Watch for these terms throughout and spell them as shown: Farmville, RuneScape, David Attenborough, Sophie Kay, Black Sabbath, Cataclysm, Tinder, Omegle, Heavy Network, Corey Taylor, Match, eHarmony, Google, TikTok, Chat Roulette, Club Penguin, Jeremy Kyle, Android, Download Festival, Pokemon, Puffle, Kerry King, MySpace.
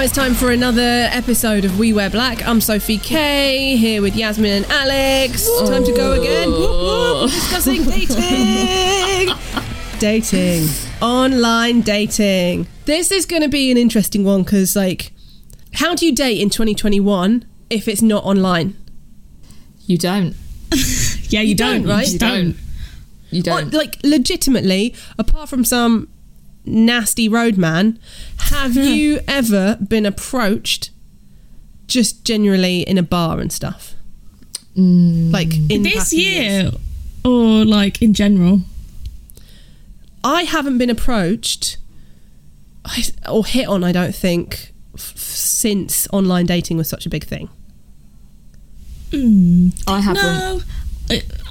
now it's time for another episode of We Wear Black. I'm Sophie Kay, here with Yasmin and Alex. Ooh. Time to go again. We're discussing dating. Dating. Online dating. This is going to be an interesting one because, like, how do you date in 2021 if it's not online? You don't. Yeah, you don't, right? You don't. Or, like, legitimately, apart from some nasty roadman, have you ever been approached just generally in a bar and stuff? Like, in this year or, like, in general? I haven't been approached or hit on, I don't think, since online dating was such a big thing. I haven't. No.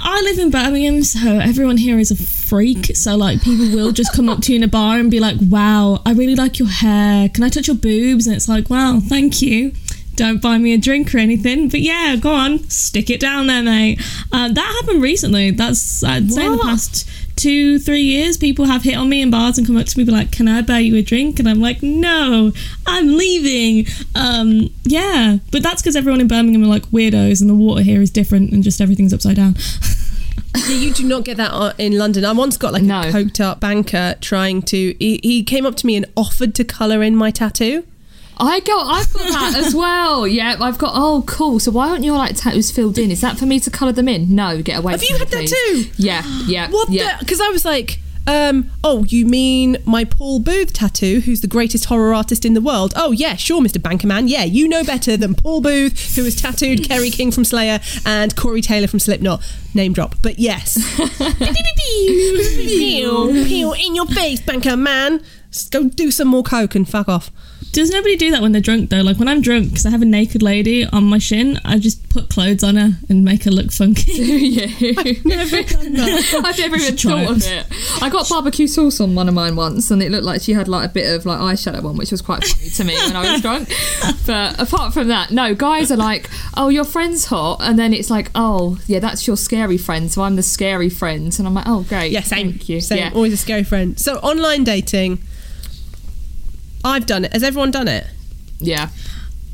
I live in Birmingham, so everyone here is a freak. So, like, people will just come up to you in a bar and be like, wow, I really like your hair. Can I touch your boobs? And it's like, wow, thank you. Don't buy me a drink or anything. But, yeah, go on. Stick it down there, mate. That happened recently. That's, I'd say, in the past 2-3 years, people have hit on me in bars and come up to me and be like, can I buy you a drink? And I'm like, no, I'm leaving. Yeah, but that's because everyone in Birmingham are like weirdos and the water here is different and just everything's upside down. Yeah, you do not get that in London. I once got a coked up banker trying to, he came up to me and offered to colour in my tattoo. I've got that as well. Yeah, I've got, oh, cool. So why aren't your, like, tattoos filled in? Is that for me to colour them in? No, get away from me. Have you had that too? Yeah. What the? Because I was like, oh, you mean my Paul Booth tattoo, who's the greatest horror artist in the world? Oh, yeah, sure, Mr. Bankerman. Yeah, you know better than Paul Booth, who has tattooed Kerry King from Slayer and Corey Taylor from Slipknot. Name drop, but yes. Pew, in your face, Bankerman. Go do some more coke and fuck off. Does nobody do that when they're drunk, though? Like, when I'm drunk, because I have a naked lady on my shin, I just put clothes on her and make her look funky. Yeah. I've never done that. I've never even thought of it. I got barbecue sauce on one of mine once, and it looked like she had, like, a bit of, like, eyeshadow on, which was quite funny to me when I was drunk. But apart from that, no, guys are like, oh, your friend's hot, and then it's like, oh, yeah, that's your scary friend, so I'm the scary friend. And I'm like, oh, great. Yeah, same. Thank you. Same. Yeah. Always a scary friend. So, online dating... I've done it. Has everyone done it? Yeah.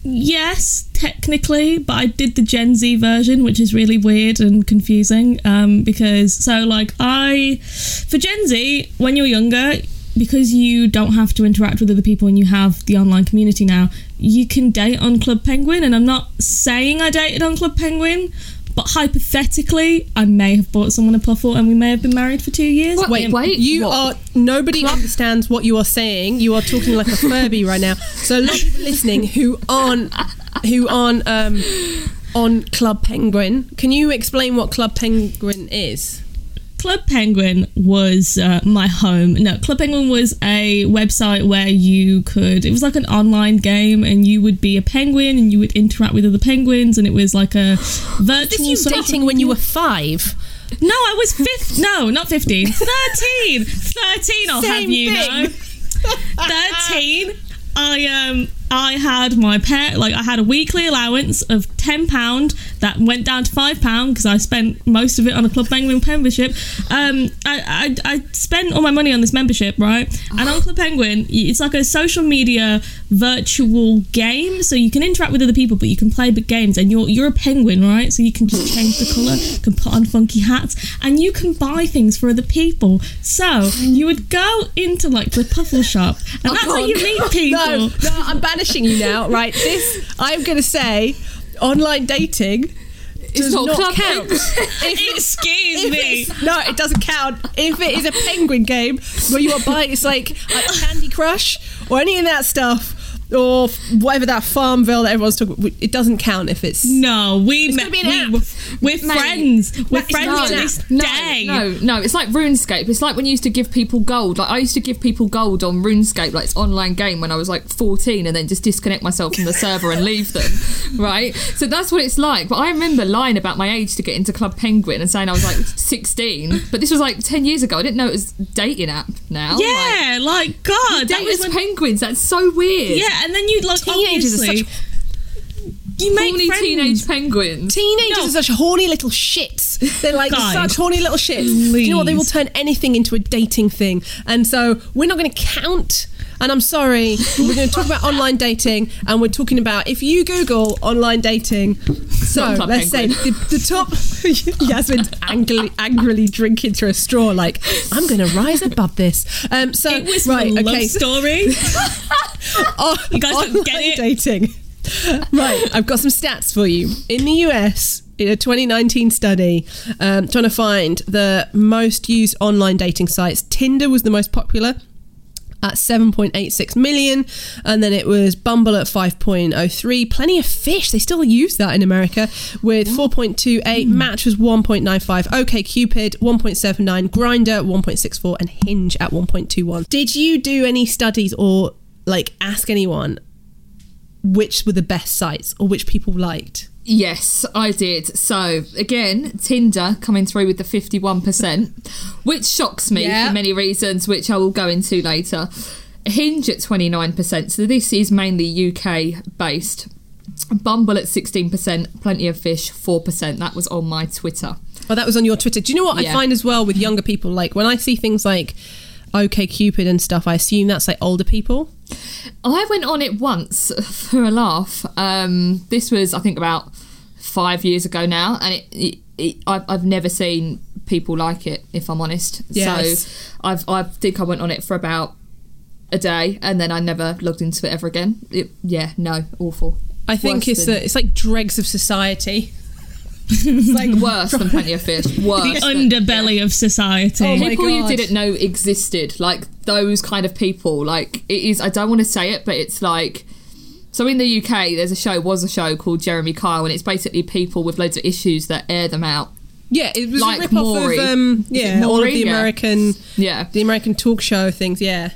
Yes, technically, but I did the Gen Z version, which is really weird and confusing because, so, like, for Gen Z, when you're younger, because you don't have to interact with other people and you have the online community now, you can date on Club Penguin, and I'm not saying I dated on Club Penguin, but hypothetically, I may have bought someone a Puffle and we may have been married for 2 years. Wait. Nobody understands what you are saying. You are talking like a Furby right now. So a lot of people listening who aren't on Club Penguin, can you explain what Club Penguin is? Club Penguin was my home. No, Club Penguin was a website where it was like an online game, and you would be a penguin and you would interact with other penguins, and it was like a virtual... This you dating when you were 5? No, I was 15. No, not 15. 13. 13, I'll have you know. 13. I had my pet, like, I had a weekly allowance of £10 that went down to £5 because I spent most of it on a Club Penguin membership. I spent all my money on this membership, right? And on Club Penguin, it's like a social media virtual game, so you can interact with other people, but you can play big games, and you're a penguin, right? So you can just change the colour, you can put on funky hats, and you can buy things for other people. So you would go into, like, the Puffle shop, and that's how you meet people. No, I'm bad. Punishing you now, right? This, I'm going to say, online dating does not count. Excuse me. No, it doesn't count. If it is a penguin game where you are buying, it's like Candy Crush or any of that stuff, or whatever that Farmville that everyone's talking about, it doesn't count if it's... No, we're friends. We're friends to this day. No, it's like RuneScape. It's like when you used to give people gold. Like, I used to give people gold on RuneScape, like, it's online game, when I was like 14, and then just disconnect myself from the server and leave them, right? So that's what it's like. But I remember lying about my age to get into Club Penguin and saying I was like 16, but this was like 10 years ago. I didn't know it was a dating app now. Yeah, like God. That was penguins. That's so weird. Yeah. And then you'd, like, teenagers are such horny teenage penguins. Teenagers are such horny little shits. They're like such horny little shits. Please. You know what? They will turn anything into a dating thing. And so we're not going to count And I'm sorry, we're going to talk about online dating, and we're talking about, if you Google online dating, so let's say the top, Yasmin's angrily drinking through a straw, like, I'm going to rise above this. So it was right, my love story. You guys don't get it. Dating. Right, I've got some stats for you. In the US, in a 2019 study, trying to find the most used online dating sites, Tinder was the most popular at 7.86 million, and then it was Bumble at 5.03, Plenty of Fish, they still use that in America, with 4.28, Match was 1.95, OkCupid 1.79, Grindr 1.64, and Hinge at 1.21. Did you do any studies or like ask anyone which were the best sites or which people liked? Yes, I did. So, again, Tinder coming through with the 51%, which shocks me for many reasons, which I will go into later. Hinge at 29%, so this is mainly UK-based. Bumble at 16%, Plenty of Fish 4%. That was on my Twitter. Oh, that was on your Twitter. Do you know what I find as well with younger people? Like, when I see things like OkCupid and stuff, I assume that's like older people. I went on it once for a laugh. This was, I think, about 5 years ago now, and I've never seen people like it, if I'm honest. Yes. So I think I went on it for about a day, and then I never logged into it ever again. Awful. I think it's like dregs of society. It's like worse than Plenty of Fish. Worse. The underbelly of society. Oh, people you didn't know existed. Like those kind of people. Like it is. I don't want to say it, but it's like. So in the UK, there's a show called Jeremy Kyle, and it's basically people with loads of issues that air them out. Yeah, it was like a rip-off of all of the American, the American talk show things. Yeah,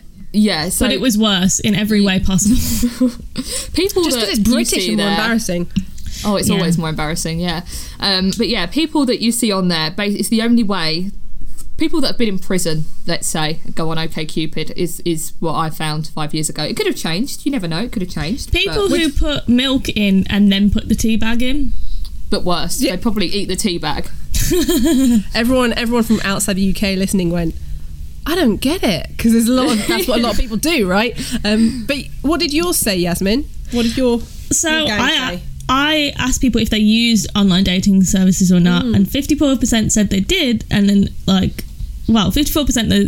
so but it was worse in every way possible. People just because it's British and more embarrassing. Oh, it's always more embarrassing, but yeah, people that you see on there, it's the only way. People that have been in prison, let's say, go on OkCupid is what I found 5 years ago. It could have changed. You never know. It could have changed. People who put milk in and then put the tea bag in. But worse. Yeah. They probably eat the tea bag. Everyone from outside the UK listening went, I don't get it, because there's a lot of, that's what a lot of people do, right? But what did yours say, Yasmin? What did your say? I asked people if they used online dating services or not, and 54% said they did, and then 54%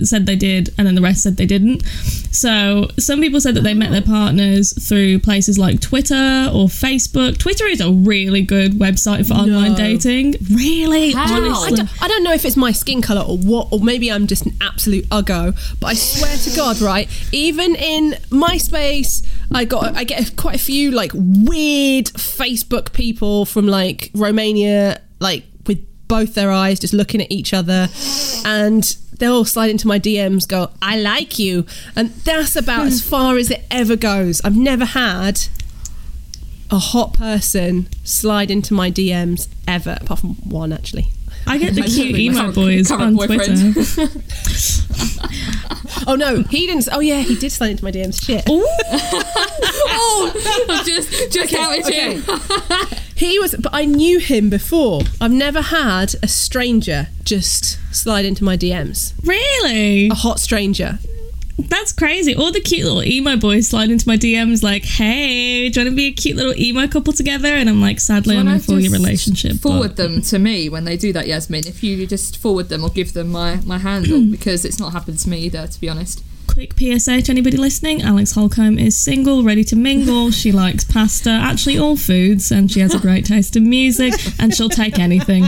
said they did, and then the rest said they didn't. So some people said that they met their partners through places like Twitter or Facebook. Twitter is a really good website for online dating. Really? How? Honestly. I don't know if it's my skin colour or what, or maybe I'm just an absolute uggo, but I swear to God, right, even in MySpace, I get quite a few like weird Facebook people from like Romania, like with both their eyes just looking at each other, and they'll all slide into my DMs, go, I like you, and that's about as far as it ever goes. I've never had a hot person slide into my DMs ever, apart from one actually. I get the cute emo boys on boyfriend. Twitter. Oh no, he didn't. Oh yeah, he did slide into my DMs. Shit. Oh, just okay, out okay. He was, but I knew him before. I've never had a stranger just slide into my DMs. Really? A hot stranger. That's crazy. All the cute little emo boys slide into my DMs like, hey, do you want to be a cute little emo couple together? And I'm like, sadly, I'm in a 4-year relationship. Forward them to me when they do that, Yasmin. If you just forward them or give them my handle, because it's not happened to me either, to be honest. Quick PSA to anybody listening, Alex Holcomb is single, ready to mingle. She likes pasta, actually all foods, and she has a great taste in music, and she'll take anything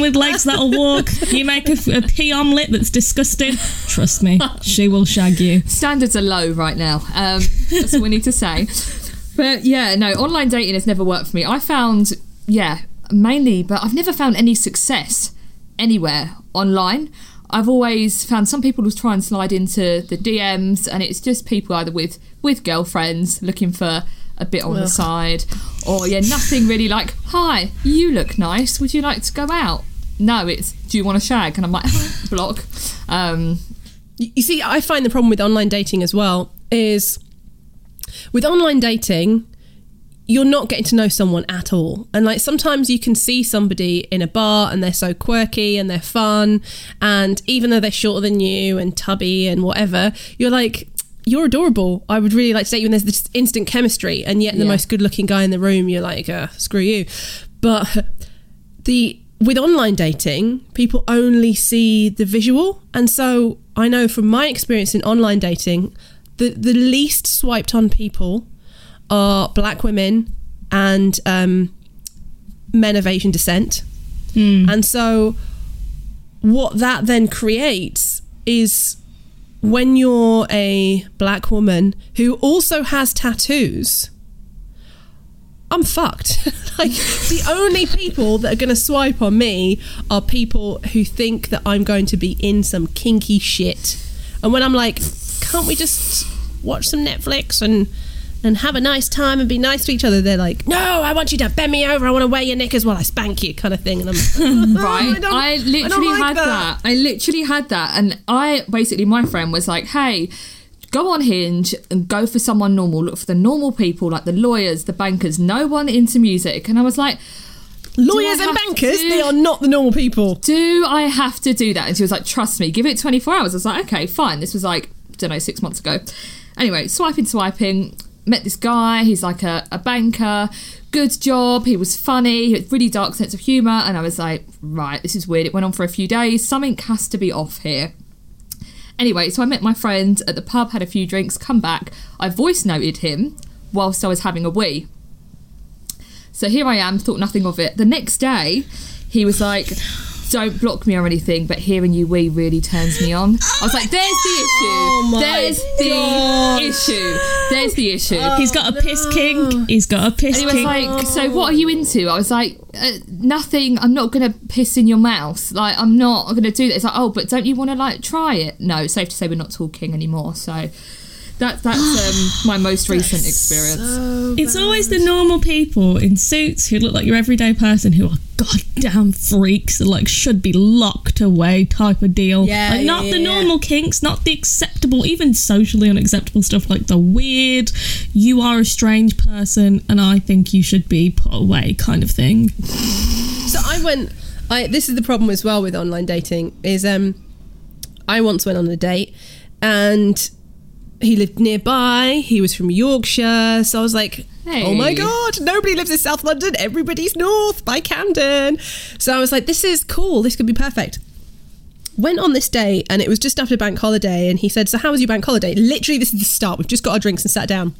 with legs that'll walk. You make a pea omelette that's disgusting, trust me, she will shag you. Standards are low right now, that's what we need to say. But yeah, no, online dating has never worked for me. I found, mainly, but I've never found any success anywhere online. I've always found some people will try and slide into the DMs, and it's just people either with girlfriends looking for a bit on the side, or nothing really, like, hi, you look nice, would you like to go out? No, it's, do you want to shag? And I'm like, block. You see, I find the problem with online dating as well is with online dating, you're not getting to know someone at all. And like sometimes you can see somebody in a bar and they're so quirky and they're fun, and even though they're shorter than you and tubby and whatever, you're like, you're adorable, I would really like to date you, and there's this instant chemistry, and yet the most good-looking guy in the room, you're like, screw you. But with online dating, people only see the visual, and so I know from my experience in online dating, the least swiped on people are black women and men of Asian descent. Mm. And so what that then creates is, when you're a black woman who also has tattoos, I'm fucked. Like, the only people that are going to swipe on me are people who think that I'm going to be in some kinky shit. And when I'm like, can't we just watch some Netflix and have a nice time and be nice to each other, they're like, no, I want you to bend me over, I want to wear your knickers while I spank you, kind of thing. And I'm right. I literally had that. I literally had that. And basically my friend was like, hey, go on Hinge and go for someone normal. Look for the normal people, like the lawyers, the bankers, no one into music. And I was like, lawyers and bankers, they are not the normal people. Do I have to do that? And she was like, trust me, give it 24 hours. I was like, okay, fine. This was like, I don't know, 6 months ago. Anyway, swiping. Met this guy, he's like a banker, good job, he was funny, he had a really dark sense of humour, and I was like, right, this is weird. It went on for a few days, something has to be off here. Anyway, so I met my friend at the pub, had a few drinks, come back, I voice noted him whilst I was having a wee. So here I am, thought nothing of it. The next day, he was like, don't block me or anything, but hearing you wee really turns me on. I was like, there's the issue. Oh, there's the issue. Oh, he's got a piss kink. And he was like, so what are you into? I was like, nothing. I'm not going to piss in your mouth. Like, I'm not going to do that. It's like, oh, but don't you want to, like, try it? No, it's safe to say we're not talking anymore. So that's my most recent experience. So it's always the normal people in suits who look like your everyday person who are goddamn freaks, like should be locked away type of deal. The normal kinks, not the acceptable, even socially unacceptable stuff, like the weird, you are a strange person and I think you should be put away kind of thing. So this is the problem as well with online dating, is I once went on a date and he lived nearby, he was from Yorkshire, so I was like, hey. Oh my god, nobody lives in South London, everybody's north by Camden. So I was like, this is cool, this could be perfect. Went on this day and it was just after bank holiday, and he said, so how was your bank holiday? Literally, this is the start, we've just got our drinks and sat down.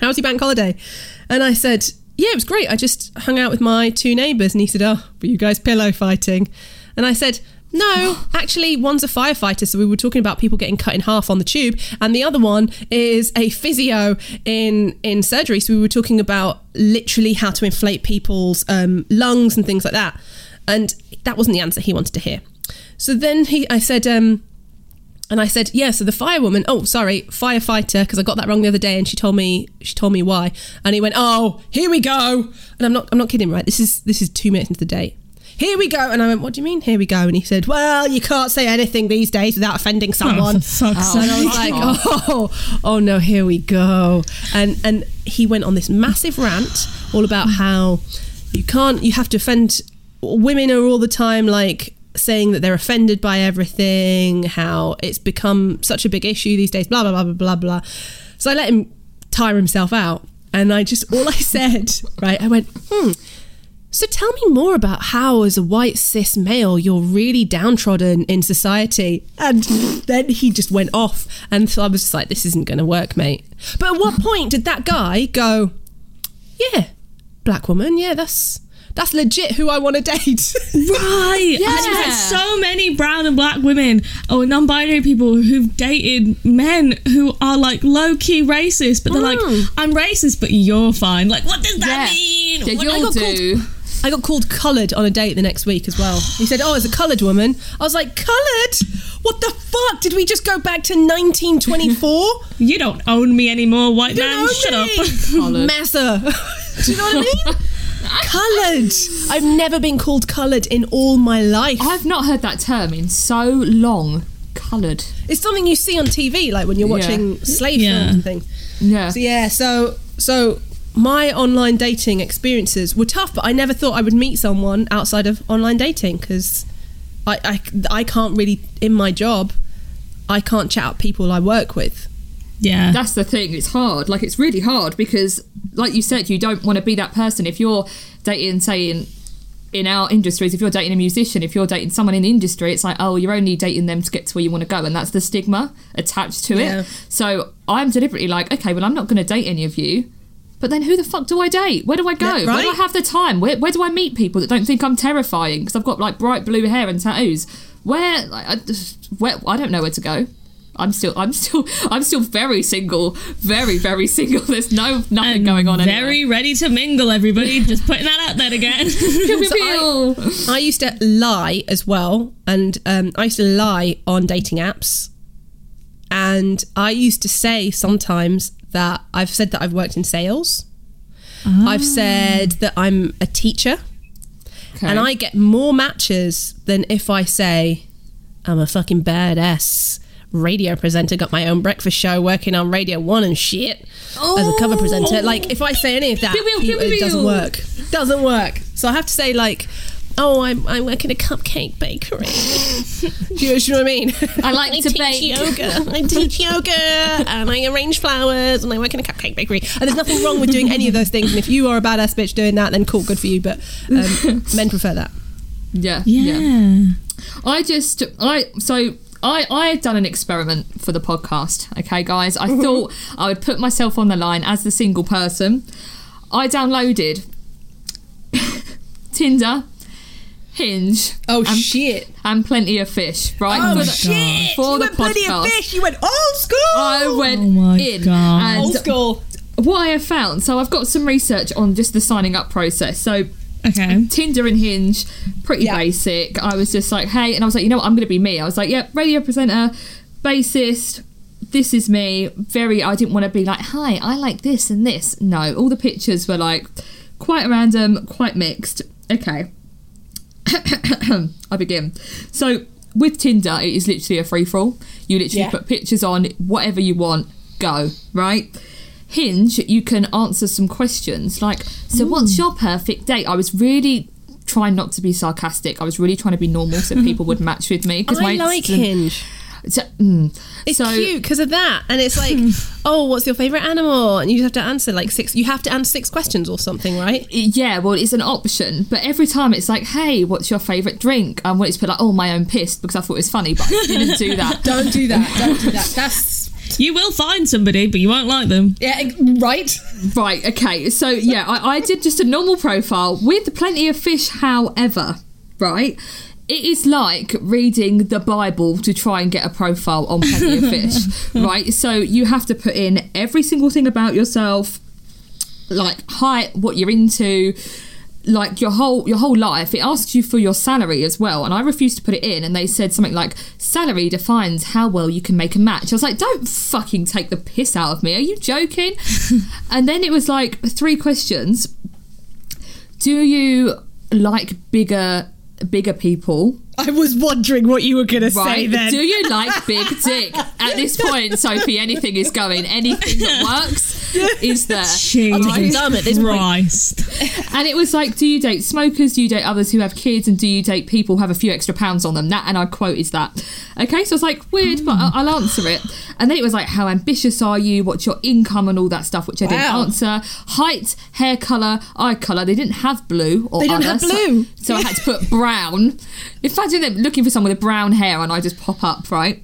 How was your bank holiday? And I said, yeah, it was great, I just hung out with my two neighbours. And he said, oh, were you guys pillow fighting? And I said, no, actually, one's a firefighter, so we were talking about people getting cut in half on the tube, and the other one is a physio in surgery, so we were talking about literally how to inflate people's lungs and things like that, and that wasn't the answer he wanted to hear. So then I said, yeah, so the firewoman, firefighter, because I got that wrong the other day, and she told me why, and he went, oh, here we go, and I'm not kidding, right? This is 2 minutes into the date. Here we go. And I went, what do you mean, here we go? And he said, well, you can't say anything these days without offending someone. Oh, for fuck's sake. And I was like, oh no, here we go. And he went on this massive rant all about how you have to offend, women are all the time like saying that they're offended by everything, how it's become such a big issue these days, blah, blah, blah, blah, blah, blah. So I let him tire himself out. And all I said, right, I went, so tell me more about how, as a white cis male, you're really downtrodden in society. And then he just went off. And so I was just like, this isn't going to work, mate. But at what point did that guy go, yeah, black woman, yeah, that's legit who I want to date. Right. Yeah. I've had so many brown and black women or non-binary people who've dated men who are like low-key racist, but they're like, I'm racist, but you're fine. Like, what does that mean? Yeah, I got called coloured on a date the next week as well. He said, oh, as a coloured woman. I was like, coloured? What the fuck? Did we just go back to 1924? You don't own me anymore, white man. Shut up. Massa. Do you know what I mean? Coloured. I've never been called coloured in all my life. I've not heard that term in so long. Coloured. It's something you see on TV, like when you're watching slave films and things. Yeah. So my online dating experiences were tough, but I never thought I would meet someone outside of online dating, because I can't really, in my job, I can't chat up people I work with. Yeah. That's the thing. It's hard. Like, it's really hard because, like you said, you don't want to be that person. If you're dating, say, in our industries, if you're dating a musician, if you're dating someone in the industry, it's like, oh, you're only dating them to get to where you want to go. And that's the stigma attached to it. So I'm deliberately like, okay, well, I'm not going to date any of you. But then who the fuck do I date? Where do I go? Right? Where do I have the time? Where do I meet people that don't think I'm terrifying? Because I've got, like, bright blue hair and tattoos. I don't know where to go. I'm still very single, very, very single. There's nothing going on anymore. Very anywhere. Ready to mingle, everybody. Just putting that out there again. So I used to lie as well. And I used to lie on dating apps. And I used to say sometimes that I've said that I've worked in sales. Oh. I've said that I'm a teacher. Okay. And I get more matches than if I say, I'm a fucking badass radio presenter, got my own breakfast show, working on Radio 1 and shit as a cover presenter. Like, if I say any of that, it doesn't work. So I have to say, like, oh, I work in a cupcake bakery. Do you know what I mean? I like to bake. I teach yoga, and I arrange flowers, and I work in a cupcake bakery. And there's nothing wrong with doing any of those things. And if you are a badass bitch doing that, then cool, good for you. But men prefer that. Yeah. I had done an experiment for the podcast. Okay, guys, I thought I would put myself on the line as the single person. I downloaded Tinder, Hinge. And Plenty of Fish, right? For the podcast. Plenty of Fish. You went old school. Old school. What I have found, so I've got some research on just the signing up process. So, okay, Tinder and Hinge, pretty basic. I was just like, hey, and I was like, you know what, I'm going to be me. I was like, yep, radio presenter, bassist, this is me. I didn't want to be like, hi, I like this and this. No, all the pictures were like quite random, quite mixed. Okay. I begin. So with Tinder, it is literally a free-for-all. You literally put pictures on, whatever you want, go, right? Hinge, you can answer some questions like, so what's your perfect date? I was really trying not to be sarcastic. I was really trying to be normal so people would match with me. I like Hinge. It's cute because of that, and it's like, oh, what's your favourite animal? And you have to answer like six. You have to answer six questions or something, right? Yeah, well, it's an option, but every time it's like, hey, what's your favourite drink? And it's put like, oh, my own piss, because I thought it was funny, but I didn't do that. Don't do that. You will find somebody, but you won't like them. Yeah, right. Okay, so yeah, I did just a normal profile with Plenty of Fish. However, right, it is like reading the Bible to try and get a profile on Plenty of Fish, right? So you have to put in every single thing about yourself, like height, what you're into, like your whole life. It asks you for your salary as well, and I refused to put it in, and they said something like, salary defines how well you can make a match. I was like, don't fucking take the piss out of me. Are you joking? And then it was like three questions. Do you like bigger people? I was wondering what you were going to say then. Do you like big dick? At this point, Sophie, anything is going. Anything that works is there. Jesus Christ. And it was like, do you date smokers? Do you date others who have kids? And do you date people who have a few extra pounds on them? That, and I quote, is that. Okay, so it's like, weird, but I'll answer it. And then it was like, how ambitious are you? What's your income? And all that stuff, which I didn't answer. Height, hair colour, eye colour. They didn't have blue or blue. So I had to put brown. In fact, they're looking for someone with brown hair, and I just pop up, right?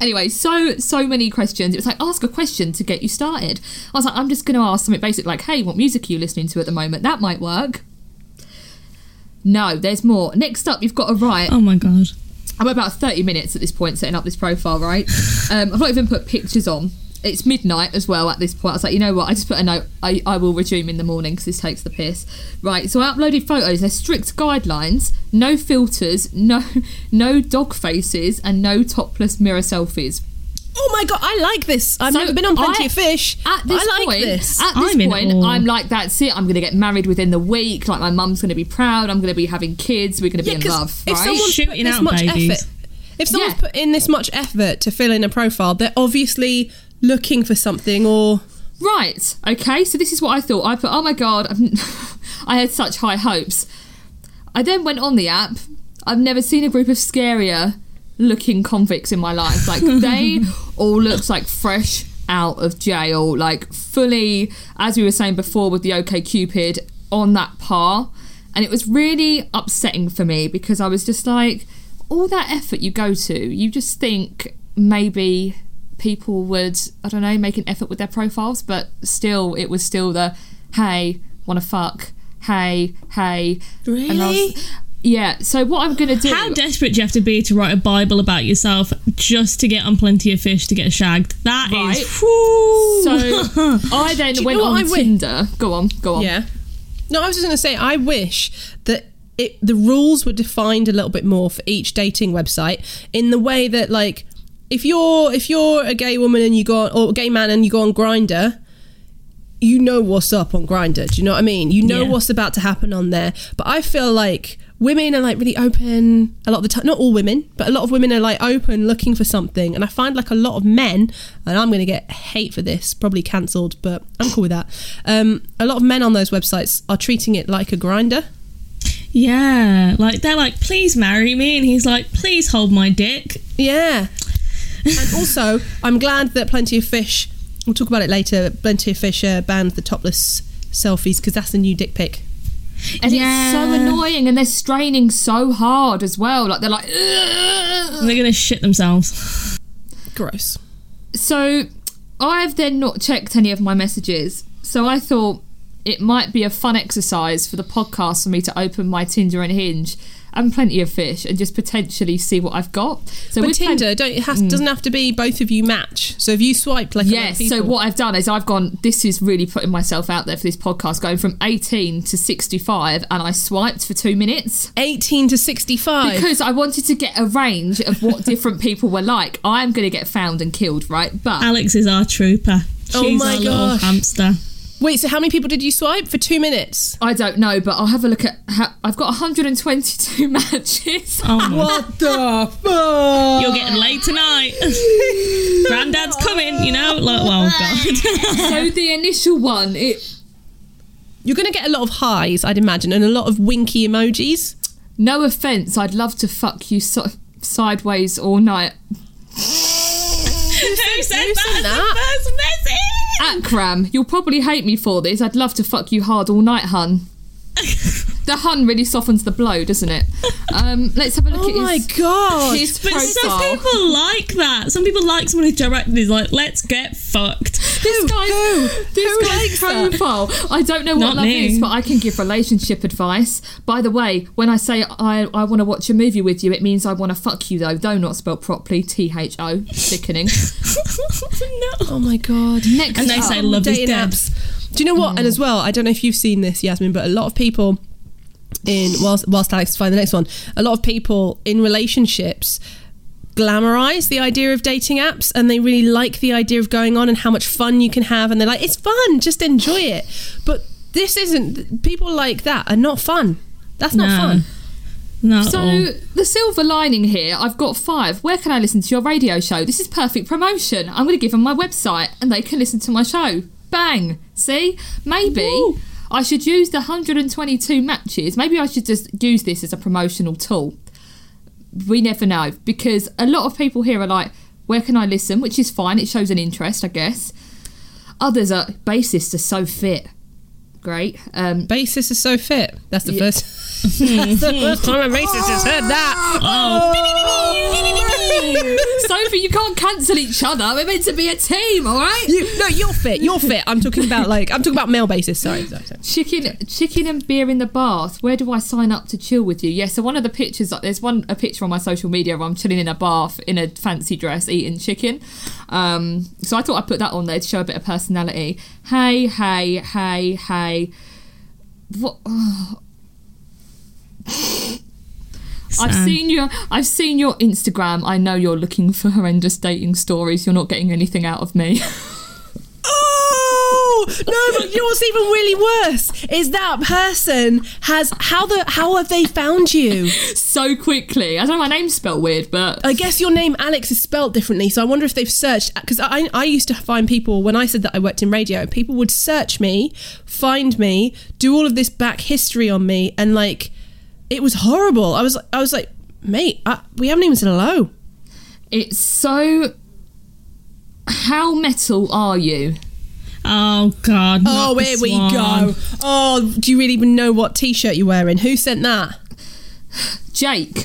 Anyway, so many questions. It was like, ask a question to get you started. I was like, I'm just going to ask something basic like, hey, what music are you listening to at the moment? That might work. No, there's more. Next up, you've got to write... Oh, my God. I'm about 30 minutes at this point setting up this profile, right? I've not even put pictures on. It's midnight as well at this point. I was like, you know what? I just put a note. I will resume in the morning because this takes the piss. Right, so I uploaded photos. There's strict guidelines. No filters, no dog faces, and no topless mirror selfies. Oh my God, I like this. I've never been on Plenty of Fish. I'm like, that's it. I'm going to get married within the week. Like, my mum's going to be proud. I'm going to be having kids. We're going to be in love. If someone's putting this much effort... If someone's put in this much effort to fill in a profile, they're obviously... looking for something or... Right, okay, so this is what I thought. I thought, oh my God, I had such high hopes. I then went on the app. I've never seen a group of scarier looking convicts in my life. Like, they all looked like fresh out of jail, like fully, as we were saying before with the OkCupid, on that par. And it was really upsetting for me because I was just like, all that effort you go to, you just think maybe people would, I don't know, make an effort with their profiles, but still, it was still the, hey, wanna fuck, hey. Really? And I was, yeah, so what I'm gonna do... How desperate do you have to be to write a Bible about yourself just to get on Plenty of Fish to get shagged? That right. is... Whoo. So I then went on Tinder. Go on. Yeah. No, I was just going to say, I wish that the rules were defined a little bit more for each dating website, in the way that, like, if you're a gay woman and you go on, or a gay man and you go on Grindr, you know what's up on Grindr. Do you know what I mean? You know what's about to happen on there. But I feel like women are, like, really open a lot of the time. Not all women, but a lot of women are, like, open, looking for something. And I find, like, a lot of men, and I'm going to get hate for this, probably cancelled, but I'm cool with that. A lot of men on those websites are treating it like a Grindr. Yeah, like, they're like, please marry me. And he's like, please hold my dick. Yeah. And also, I'm glad that Plenty of Fish, we'll talk about it later, Plenty of Fish banned the topless selfies, because that's a new dick pic. And it's so annoying, and they're straining so hard as well. Like, they're like, and they're gonna shit themselves. Gross. So I've then not checked any of my messages. So I thought it might be a fun exercise for the podcast for me to open my Tinder and Hinge and Plenty of Fish and just potentially see what I've got. So with Tinder, doesn't have to be both of you match. So if you swiped like a lot of people. So what I've done is I've gone, this is really putting myself out there for this podcast, going from 18 to 65, and I swiped for 2 minutes. 18 to 65? Because I wanted to get a range of what different people were like. I'm going to get found and killed, right? But Alex is our trooper. She's our little hamster. Wait, so how many people did you swipe for 2 minutes? I don't know, but I'll have a look at... I've got 122 matches. Oh, what the fuck? You're getting late tonight. Granddad's coming, you know? Like, well, God. So the initial one, you're going to get a lot of highs, I'd imagine, and a lot of winky emojis. No offence, I'd love to fuck you sideways all night. Who said that? First message? Akram, you'll probably hate me for this. I'd love to fuck you hard all night, hun. The hun really softens the blow, doesn't it? Let's have a look at his profile. Oh my God. But some people like that. Some people like someone who's directly like, let's get fucked. This guy's profile. I don't know what love is, but I can give relationship advice. By the way, when I say I want to watch a movie with you, it means I want to fuck you, though not spelled properly. THO. Sickening. No. Oh my God. Next and they say love is dead. Do you know what? And as well, I don't know if you've seen this, Yasmin, but a lot of people whilst Alex finds the next one, a lot of people in relationships glamorize the idea of dating apps, and they really like the idea of going on and how much fun you can have, and they're like, it's fun, just enjoy it. But this isn't, people like that are not fun. That's not fun. Not so all. The silver lining here, I've got 5. Where can I listen to your radio show? This is perfect promotion. I'm going to give them my website and they can listen to my show. Bang. See? Maybe... Woo. I should use the 122 matches. Maybe I should just use this as a promotional tool. We never know, because a lot of people here are like, where can I listen? Which is fine. It shows an interest, I guess. Others are, bassists are so fit. Great. Bassists are so fit. That's the first. That's the first time a bassist has heard that. Sophie, you can't cancel each other. We're meant to be a team, all right? You're fit. I'm talking about male bassists. Sorry. Chicken and beer in the bath. Where do I sign up to chill with you? Yeah, so one of the pictures, there's a picture on my social media where I'm chilling in a bath in a fancy dress eating chicken. So I thought I'd put that on there to show a bit of personality. Hey. What? Oh. I've seen your Instagram. I know you're looking for horrendous dating stories. You're not getting anything out of me. No, but you know what's even really worse is that person has how have they found you so quickly? I don't know, my name's spelled weird, but I guess your name Alex is spelled differently, so I wonder if they've searched, because I used to find people when I said that I worked in radio, people would search me, find me, do all of this back history on me, and like it was horrible. I was like, mate, we haven't even said hello. It's so how metal are you? Oh, God. Oh, here we go. Oh, do you really even know what T-shirt you're wearing? Who sent that? Jake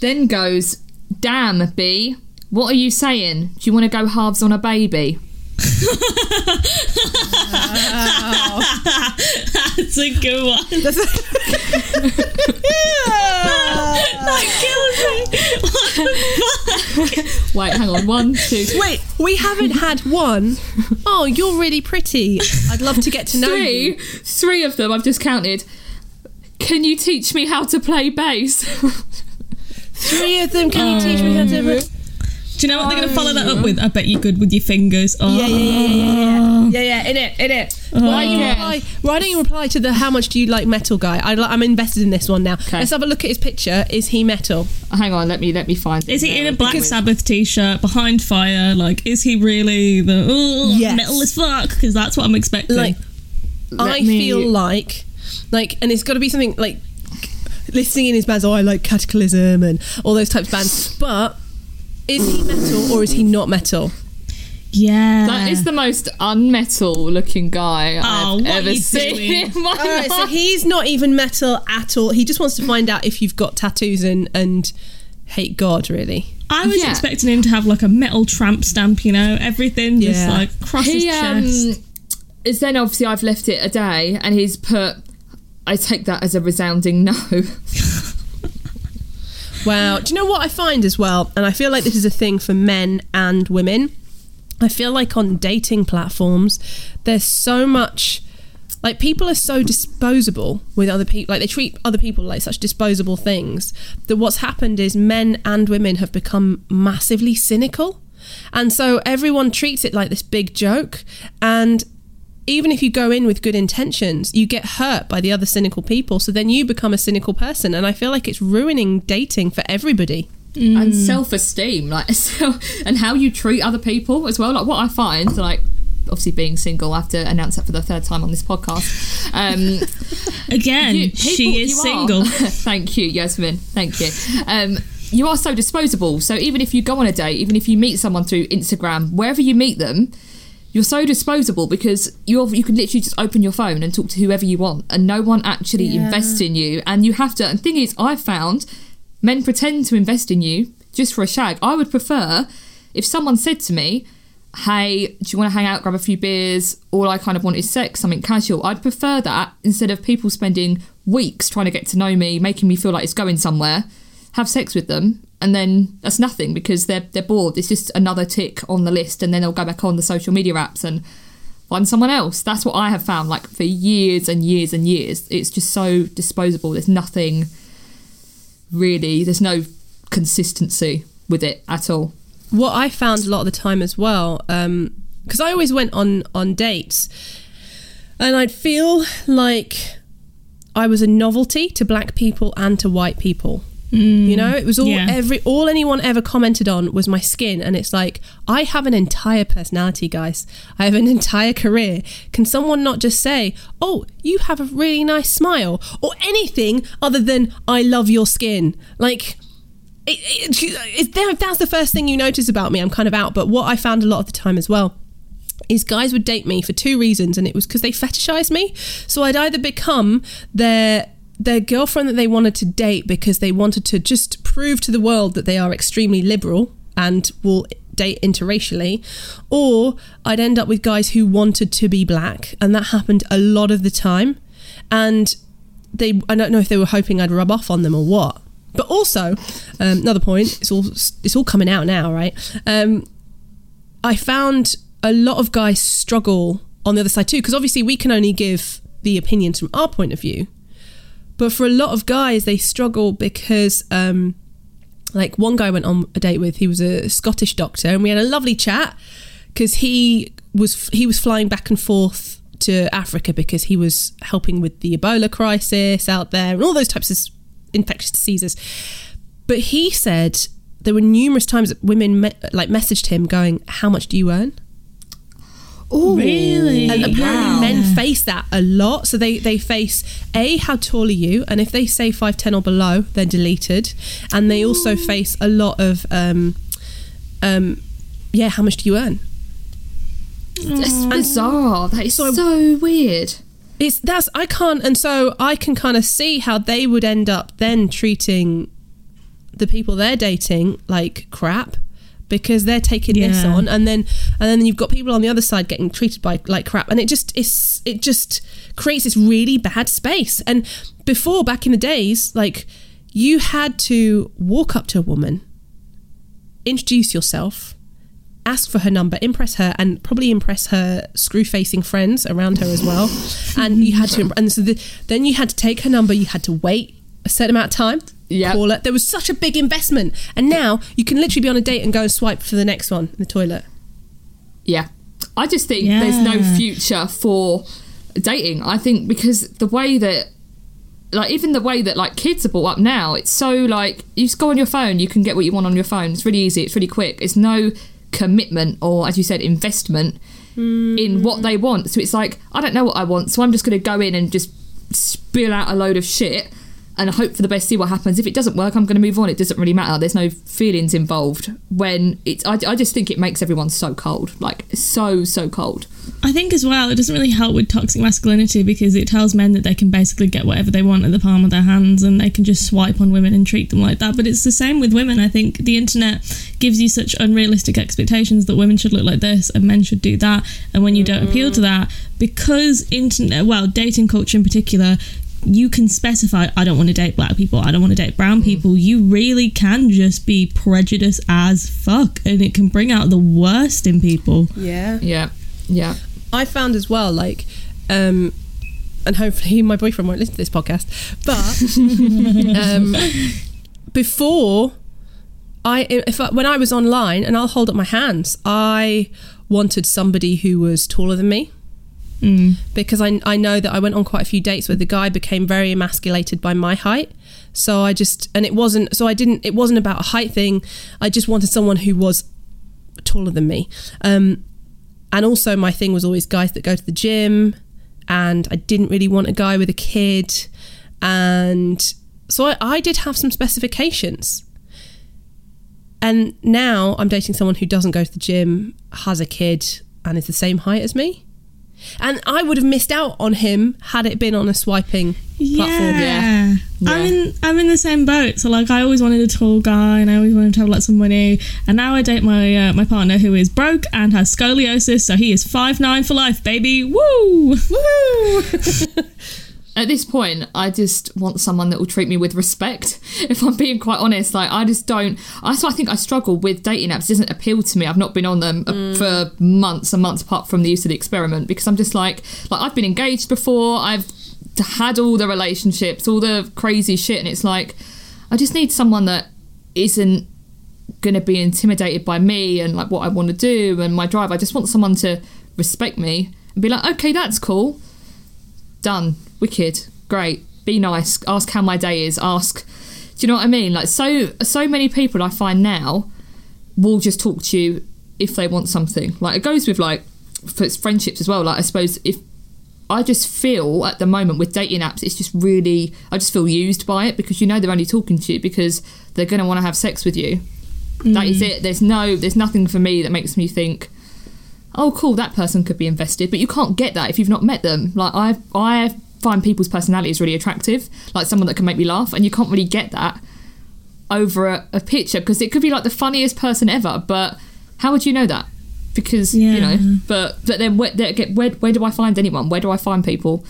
then goes, damn, B, what are you saying? Do you want to go halves on a baby? Wow. That's a good one. That kills me. What the fuck? Wait, hang on. 1, 2. Wait, we haven't had one. Oh, you're really pretty. I'd love to get to know you. Three of them I've just counted. Can you teach me how to play bass? Three of them. Can you teach me how to? Do you know what they're going to follow that up with? I bet you're good with your fingers. Oh. Yeah, in it. Oh. Why don't you reply to the how much do you like metal guy? I'm invested in this one now. Okay. Let's have a look at his picture. Is he metal? Hang on, let me find. Is he in a Black Sabbath t-shirt, behind fire? Like, is he really metal as fuck? Because that's what I'm expecting. Like, I feel like, and it's got to be something like listing in his bands. Oh, I like Cataclysm and all those types of bands, but. Is he metal or is he not metal? Yeah. That is the most unmetal looking guy I've ever seen in my life. So he's not even metal at all. He just wants to find out if you've got tattoos and hate God, really. I was expecting him to have like a metal tramp stamp, you know, everything just like across his chest. It's then obviously I've left it a day and he's put, I take that as a resounding no. Wow. Do you know what I find as well? And I feel like this is a thing for men and women. I feel like on dating platforms, there's so much... Like, people are so disposable with other people. Like, they treat other people like such disposable things that what's happened is men and women have become massively cynical. And so everyone treats it like this big joke. And... even if you go in with good intentions, you get hurt by the other cynical people. So then you become a cynical person. And I feel like it's ruining dating for everybody. Mm. And self-esteem. And how you treat other people as well. Like, what I find, like, obviously being single, I have to announce that for the third time on this podcast. Again, she is single. Thank you, Yasmin. Thank you. You are so disposable. So even if you go on a date, even if you meet someone through Instagram, wherever you meet them, you're so disposable because you can literally just open your phone and talk to whoever you want and no one actually invests in you. And you have to... And the thing is, I've found men pretend to invest in you just for a shag. I would prefer if someone said to me, hey, do you want to hang out, grab a few beers? All I kind of want is sex, something casual. I'd prefer that instead of people spending weeks trying to get to know me, making me feel like it's going somewhere, have sex with them. And then that's nothing because they're bored. It's just another tick on the list and then they'll go back on the social media apps and find someone else. That's what I have found, like, for years and years and years. It's just so disposable. There's nothing really, there's no consistency with it at all. What I found a lot of the time as well, because I always went on dates and I'd feel like I was a novelty to black people and to white people. Mm, you know, it was all anyone ever commented on was my skin. And it's like, I have an entire personality, guys. I have an entire career. Can someone not just say, oh, you have a really nice smile, or anything other than I love your skin? Like, that's the first thing you notice about me. I'm kind of out. But what I found a lot of the time as well is guys would date me for two reasons. And it was because they fetishized me. So I'd either become their girlfriend that they wanted to date because they wanted to just prove to the world that they are extremely liberal and will date interracially, or I'd end up with guys who wanted to be black, and that happened a lot of the time. And I don't know if they were hoping I'd rub off on them or what. But also, another point, it's all coming out now, right? I found a lot of guys struggle on the other side too, because obviously we can only give the opinions from our point of view. But for a lot of guys, they struggle because, like, one guy I went on a date with, he was a Scottish doctor, and we had a lovely chat because he was flying back and forth to Africa because he was helping with the Ebola crisis out there and all those types of infectious diseases. But he said there were numerous times that women messaged him going, "How much do you earn?" Oh, really? And apparently men face that a lot. So they face, A, how tall are you? And if they say 5'10" or below, they're deleted. And they also face a lot of, how much do you earn? It's bizarre. That is so weird. I can kind of see how they would end up then treating the people they're dating like crap, because they're taking this on, and then you've got people on the other side getting treated by like crap, and it just creates this really bad space. And before, back in the days, like, you had to walk up to a woman, introduce yourself, ask for her number, impress her, and probably impress her screw-facing friends around her as well. And you had to, and so then you had to take her number. You had to wait a certain amount of time. Yep. Call it. There was such a big investment, and now you can literally be on a date and go and swipe for the next one in the toilet. Yeah, I just think there's no future for dating. I think because the way that, like, even the way that, like, kids are brought up now, it's so, like, you just go on your phone, you can get what you want on your phone. It's really easy. It's really quick. It's no commitment or, as you said, investment in what they want. So it's like, I don't know what I want, so I'm just going to go in and just spill out a load of shit and hope for the best, see what happens. If it doesn't work, I'm going to move on. It doesn't really matter. There's no feelings involved. When it's, I just think it makes everyone so cold, like so cold. I think as well, it doesn't really help with toxic masculinity, because it tells men that they can basically get whatever they want at the palm of their hands, and they can just swipe on women and treat them like that. But it's the same with women. I think the internet gives you such unrealistic expectations that women should look like this and men should do that. And when you don't appeal to that, because dating culture in particular, you can specify, I don't want to date black people, I don't want to date brown people. You really can just be prejudiced as fuck, and it can bring out the worst in people. Yeah. I found as well, like, and hopefully my boyfriend won't listen to this podcast, but before, when I was online, and I'll hold up my hands, I wanted somebody who was taller than me. Because I know that I went on quite a few dates where the guy became very emasculated by my height, it wasn't about a height thing. I just wanted someone who was taller than me, and also my thing was always guys that go to the gym, and I didn't really want a guy with a kid, and so I did have some specifications. And now I'm dating someone who doesn't go to the gym, has a kid, and is the same height as me. And I would have missed out on him had it been on a swiping platform. Yeah. I'm in the same boat. So, like, I always wanted a tall guy, and I always wanted to have lots of money. And now I date my my partner, who is broke and has scoliosis, so he is 5'9" for life, baby. Woo! At this point, I just want someone that will treat me with respect, if I'm being quite honest. Like, I just don't... That's why I think I struggle with dating apps. It doesn't appeal to me. I've not been on them for months and months, apart from the use of the experiment, because I'm just like, I've been engaged before. I've had all the relationships, all the crazy shit, and it's like, I just need someone that isn't going to be intimidated by me and, like, what I want to do and my drive. I just want someone to respect me and be like, okay, that's cool. Done. Wicked, great, be nice, ask how my day is, ask, do you know what I mean? Like, so many people I find now will just talk to you if they want something. Like, it goes with, like, for friendships as well. Like, I suppose if I just feel at the moment with dating apps, it's just really, I just feel used by it, because you know they're only talking to you because they're going to want to have sex with you. That is it. There's nothing for me that makes me think, oh cool, that person could be invested. But you can't get that if you've not met them. Like, I find people's personalities really attractive, like someone that can make me laugh, and you can't really get that over a picture, because it could be like the funniest person ever, but how would you know that? Because you know, but then where do I find anyone? Where do I find people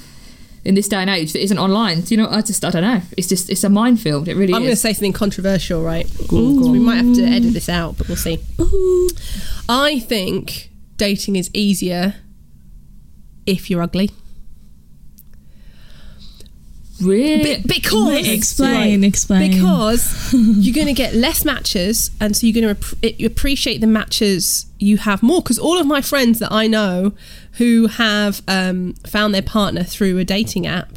in this day and age that isn't online? Do you know? I don't know. It's a minefield. It really is. I'm going to say something controversial, right? Go on. We might have to edit this out, but we'll see. Ooh. I think dating is easier if you're ugly. Really? Because explain. Because you're going to get less matches, and so you're going to appreciate the matches you have more. Because all of my friends that I know who have found their partner through a dating app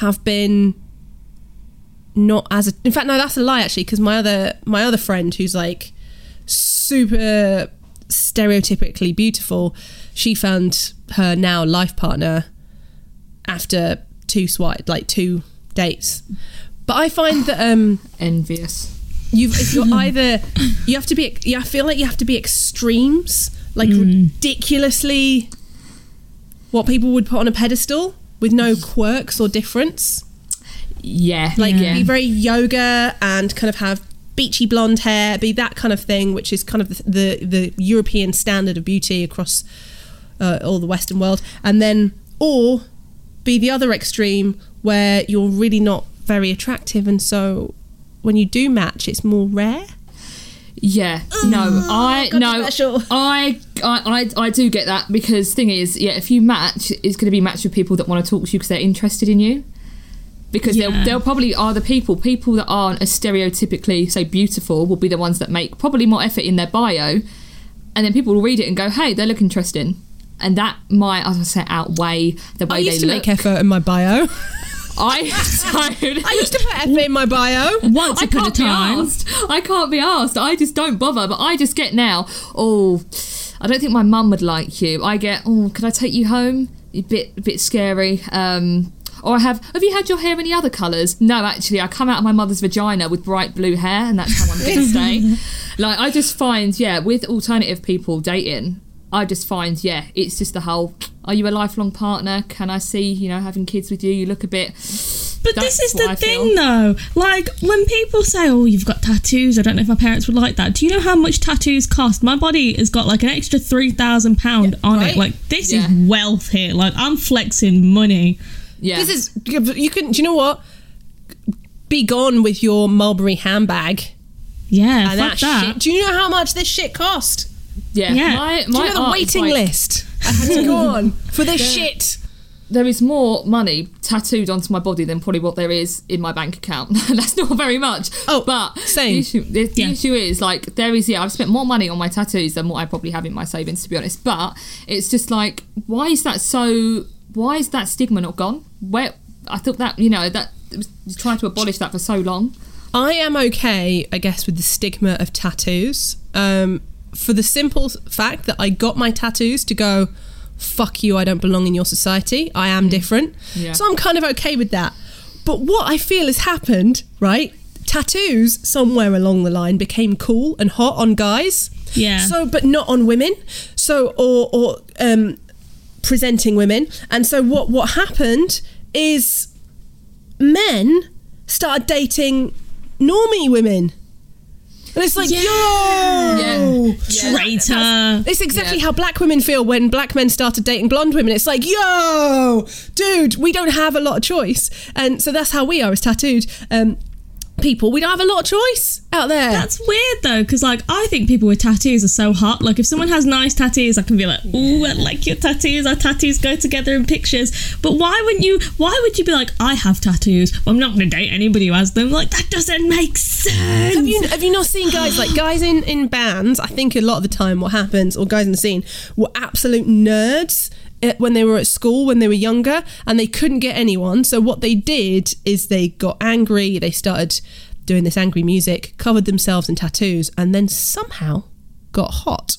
have been not as. In fact, no, that's a lie actually. Because my other friend, who's like super stereotypically beautiful, she found her now life partner after two dates. But I find that envious. You have to be extremes like ridiculously what people would put on a pedestal with no quirks or difference. Yeah. Like be very yoga and kind of have beachy blonde hair, be that kind of thing, which is kind of the European standard of beauty across all the Western world. And then, or be the other extreme where you're really not very attractive, and so when you do match, it's more rare. Yeah, I do get that, because thing is, yeah, if you match, it's going to be matched with people that want to talk to you because they're interested in you. Because they'll probably are the people that aren't as stereotypically so beautiful will be the ones that make probably more effort in their bio, and then people will read it and go, hey, they look interesting, and that might, as I say, outweigh the way they look. I used to make effort in my bio. I used to put effort in my bio. Once upon a time. I can't be asked. I just don't bother. But I just get now, oh, I don't think my mum would like you. I get, oh, could I take you home? A bit scary. Or I have you had your hair any other colours? No, actually, I come out of my mother's vagina with bright blue hair, and that's how I'm going to stay. Like, I just find, with alternative people dating, I just find, it's just the whole, are you a lifelong partner? Can I see, having kids with you? You look a bit... But this is the thing, though. Like, when people say, oh, you've got tattoos, I don't know if my parents would like that. Do you know how much tattoos cost? My body has got, like, an extra £3,000 on it. Like, this is wealth here. Like, I'm flexing money. Yeah. This is... You can... Do you know what? Be gone with your Mulberry handbag. Yeah, and that shit. Do you know how much this shit cost? Yeah. Do you know the waiting list? I had to go on for this shit. There is more money tattooed onto my body than probably what there is in my bank account. That's not very much. Oh, but same. The issue is, like, there is, I've spent more money on my tattoos than what I probably have in my savings, to be honest. But it's just like, why is that stigma not gone? Where I thought that, that was trying to abolish that for so long. I am okay, I guess, with the stigma of tattoos. For the simple fact that I got my tattoos to go, fuck you, I don't belong in your society, I am different. Yeah. So I'm kind of okay with that. But what I feel has happened, right, tattoos somewhere along the line became cool and hot on guys. Yeah. So, but not on women. So, or presenting women. And so what happened is men started dating normie women. And it's like, traitor. It's exactly how black women feel when black men started dating blonde women. It's like, yo, dude, we don't have a lot of choice. And so that's how we are as tattooed people. We don't have a lot of choice out there. That's weird, though, because, like, I think people with tattoos are so hot. Like, if someone has nice tattoos, I can be like, ooh, I like your tattoos. Our tattoos go together in pictures. But why would you be like, I have tattoos, I'm not going to date anybody who has them? Like, that doesn't make sense. Have you not seen guys, like, guys in bands, I think a lot of the time what happens, or guys in the scene, were absolute nerds when they were at school, when they were younger, and they couldn't get anyone. So what they did is they got angry, they started doing this angry music, covered themselves in tattoos, and then somehow got hot.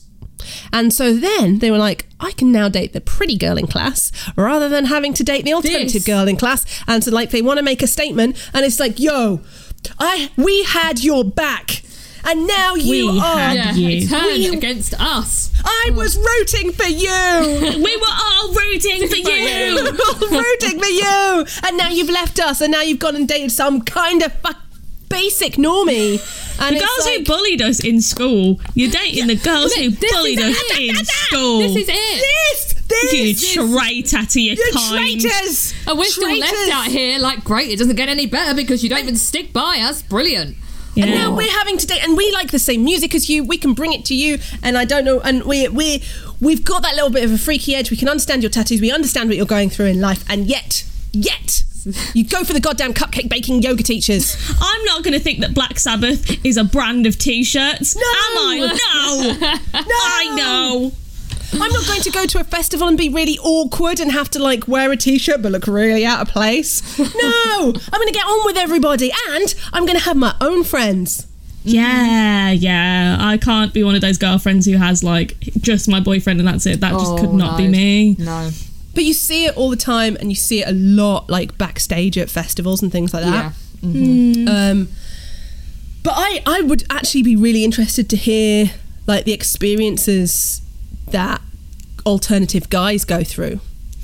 And so then they were like, I can now date the pretty girl in class rather than having to date the alternative girl in class. And so, like, they want to make a statement, and it's like, yo, we had your back. And now you turned against us. I was rooting for you. We were all rooting for you. We were all rooting for you. And now you've left us, and now you've gone and dated some kind of basic normie. And the girls, like, who bullied us in school. You're dating the girls who bullied us in school. This is it. This. You traitor to your kind. Traitors. And we're still left out here like, great, it doesn't get any better because you don't even stick by us. Brilliant. Yeah. And now we're having to date, and we like the same music as you. We can bring it to you, and I don't know. And we've got that little bit of a freaky edge. We can understand your tattoos. We understand what you're going through in life, and yet, you go for the goddamn cupcake baking yoga teachers. I'm not going to think that Black Sabbath is a brand of t-shirts. No, am I? No, I know. I'm not going to go to a festival and be really awkward and have to, like, wear a t-shirt but look really out of place. No! I'm going to get on with everybody, and I'm going to have my own friends. Yeah. I can't be one of those girlfriends who has, like, just my boyfriend and that's it. That just could not be me. No. But you see it all the time, and you see it a lot, like, backstage at festivals and things like that. Yeah. Mm-hmm. But I would actually be really interested to hear, like, the experiences that alternative guys go through.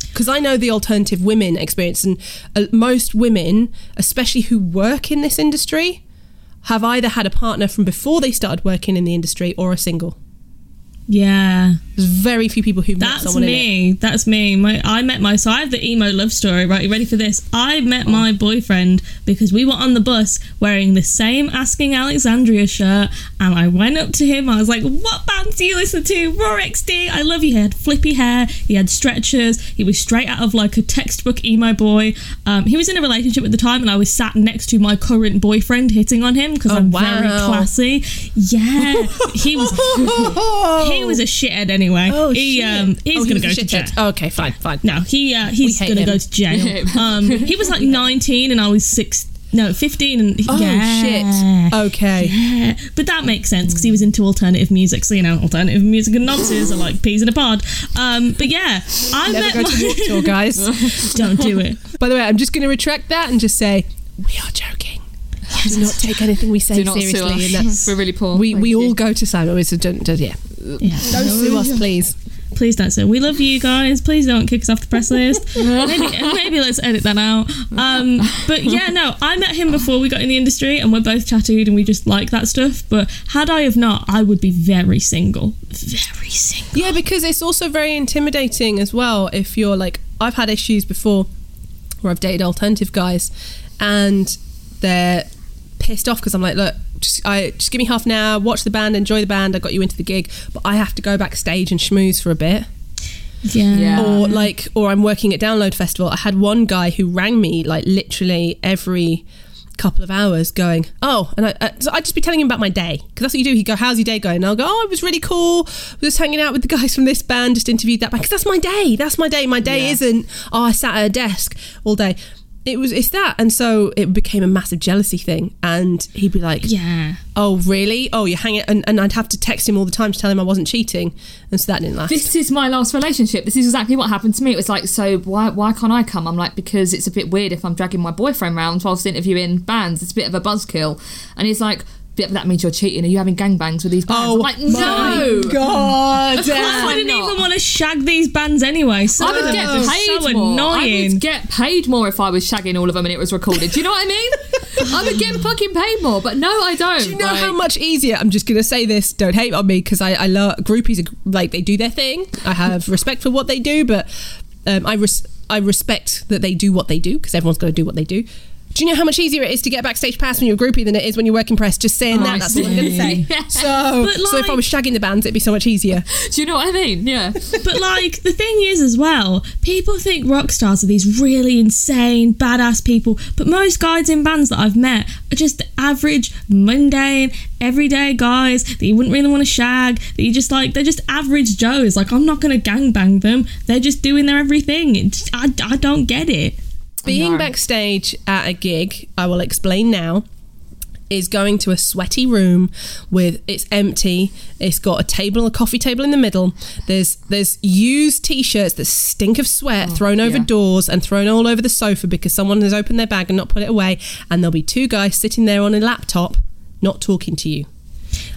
Because I know the alternative women experience, and most women, especially who work in this industry, have either had a partner from before they started working in the industry or are single. Yeah. There's very few people who met someone in it. That's me. So I have the emo love story, right? You ready for this? I met my boyfriend because we were on the bus wearing the same Asking Alexandria shirt, and I went up to him. I was like, what bands do you listen to? Raw XD, I love you. He had flippy hair. He had stretchers. He was straight out of like a textbook emo boy. He was in a relationship at the time, and I was sat next to my current boyfriend hitting on him because very classy. Yeah. He was... He was a shithead anyway. He's going to go to jail. Oh, okay, fine. No, he's going to go to jail. He was like 19 and I was 15 and... shit. Okay. Yeah. But that makes sense because he was into alternative music. So, you know, alternative music and nonsense are like peas in a pod. But yeah, I met Never go to Warped Tour, guys. Don't do it. By the way, I'm just going to retract that and just say, we are joking. Yes, do not take anything we say seriously. And that's, we're really poor. We all go to Simon. So don't sue us, please. Please don't sue. We love you guys. Please don't kick us off the press list. Maybe let's edit that out. But yeah, no, I met him before we got in the industry, and we're both tattooed, and we just like that stuff. But had I have not, I would be very single. Very single. Yeah, because it's also very intimidating as well. If you're like, I've had issues before where I've dated alternative guys, and they're pissed off because I'm like, look, just give me half an hour, watch the band, enjoy the band, I got you into the gig, but I have to go backstage and schmooze for a bit. Yeah. Or I'm working at Download Festival. I had one guy who rang me like literally every couple of hours going, so I'd just be telling him about my day, because that's what you do. He'd go, how's your day going? And I'll go, it was really cool, we're just hanging out with the guys from this band, just interviewed that band, because that's my day isn't, I sat at a desk all day. It's that, and so it became a massive jealousy thing, and he'd be like, yeah, oh really, oh you're hanging, and I'd have to text him all the time to tell him I wasn't cheating, and so that didn't last. This is my last relationship, this is exactly what happened to me. It was like, so why can't I come? I'm like, because it's a bit weird if I'm dragging my boyfriend round whilst interviewing bands, it's a bit of a buzzkill. And he's like, yeah, but that means you're cheating. Are you having gangbangs with these bands? Oh, I'm like, no! My God! Of course I didn't even want to shag these bands anyway. So I would get paid more. Annoying. I would get paid more if I was shagging all of them and it was recorded. Do you know what I mean? I would get fucking paid more, but no, I don't. Do you know how much easier? I'm just going to say this. Don't hate on me, because I love groupies. Like, they do their thing. I have respect for what they do, but I respect that they do what they do, because everyone's got to do what they do. Do you know how much easier it is to get a backstage pass when you're a groupie than it is when you're working press? Just saying that's all I'm going to say. Yeah. So if I was shagging the bands, it'd be so much easier. Do you know what I mean? Yeah. But like, the thing is as well, people think rock stars are these really insane, badass people, but most guys in bands that I've met are just average, mundane, everyday guys that you wouldn't really want to shag, that you just like, they're just average Joes. Like, I'm not going to gangbang them. They're just doing their everything. I don't get it. Being backstage at a gig, I will explain now, is going to a sweaty room with, it's empty, it's got a table, a coffee table in the middle, there's used t-shirts that stink of sweat thrown over doors and thrown all over the sofa because someone has opened their bag and not put it away, and there'll be two guys sitting there on a laptop not talking to you.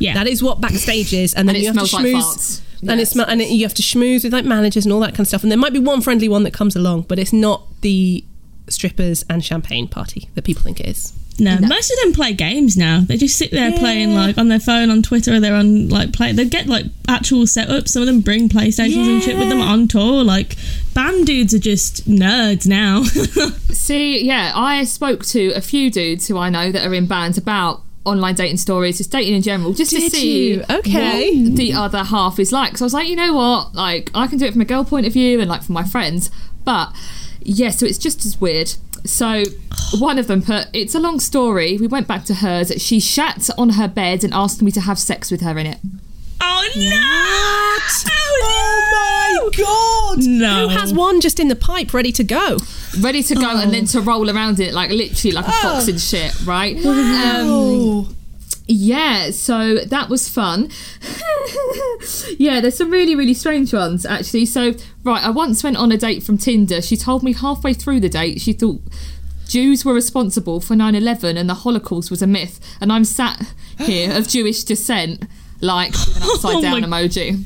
Yeah. That is what backstage is, and then you have to schmooze. And you have to schmooze with like managers and all that kind of stuff, and there might be one friendly one that comes along, but it's not the strippers and champagne party that people think it is. No, most of them play games now. They just sit there playing like on their phone, on Twitter, or they're on like play. They get like actual setups. Some of them bring PlayStations and shit with them on tour. Like, band dudes are just nerds now. See, yeah, I spoke to a few dudes who I know that are in bands about online dating stories, just dating in general, just to see what the other half is like. So I was like, you know what? Like, I can do it from a girl point of view and like from my friends, but. Yeah, so it's just as weird. So one of them put, it's a long story. We went back to hers. She shat on her bed and asked me to have sex with her in it. Oh, no! What? Oh, no! My God! No. Who has one just in the pipe, ready to go? Ready to go and then to roll around it, like literally like a fox and shit, right? Wow. Yeah, so that was fun. Yeah, there's some really, really strange ones, actually. So, right, I once went on a date from Tinder. She told me halfway through the date, she thought Jews were responsible for 9/11 and the Holocaust was a myth. And I'm sat here of Jewish descent. like with an upside down emoji.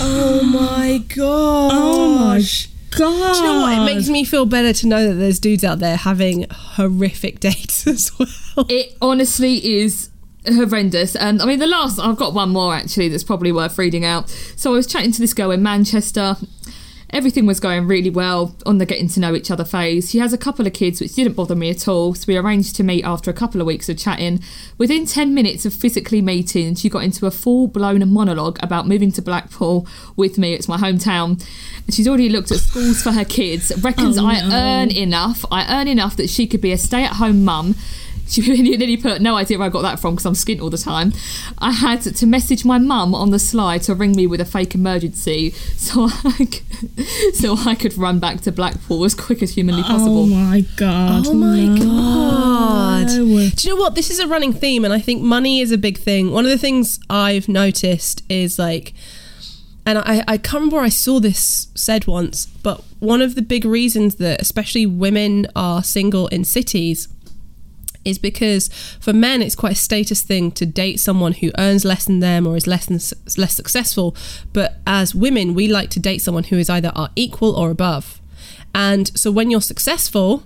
Oh my gosh. Oh my gosh. Do you know what? It makes me feel better to know that there's dudes out there having horrific dates as well. It honestly is horrendous. And I mean, the last, I've got one more actually that's probably worth reading out. So I was chatting to this girl in Manchester. Everything was going really well on the getting to know each other phase. She has a couple of kids, which didn't bother me at all. So we arranged to meet after a couple of weeks of chatting. Within 10 minutes of physically meeting, she got into a full-blown monologue about moving to Blackpool with me. It's my hometown. And she's already looked at schools for her kids. Reckons I earn enough that she could be a stay-at-home mum. She really put, no idea where I got that from because I'm skint all the time. I had to message my mum on the sly to ring me with a fake emergency so I could run back to Blackpool as quick as humanly possible. Oh my God. Oh my God. No. Do you know what? This is a running theme, and I think money is a big thing. One of the things I've noticed is like, and I can't remember where I saw this said once, but one of the big reasons that especially women are single in cities is because for men it's quite a status thing to date someone who earns less than them or is less successful, but as women we like to date someone who is either our equal or above. And so when you're successful,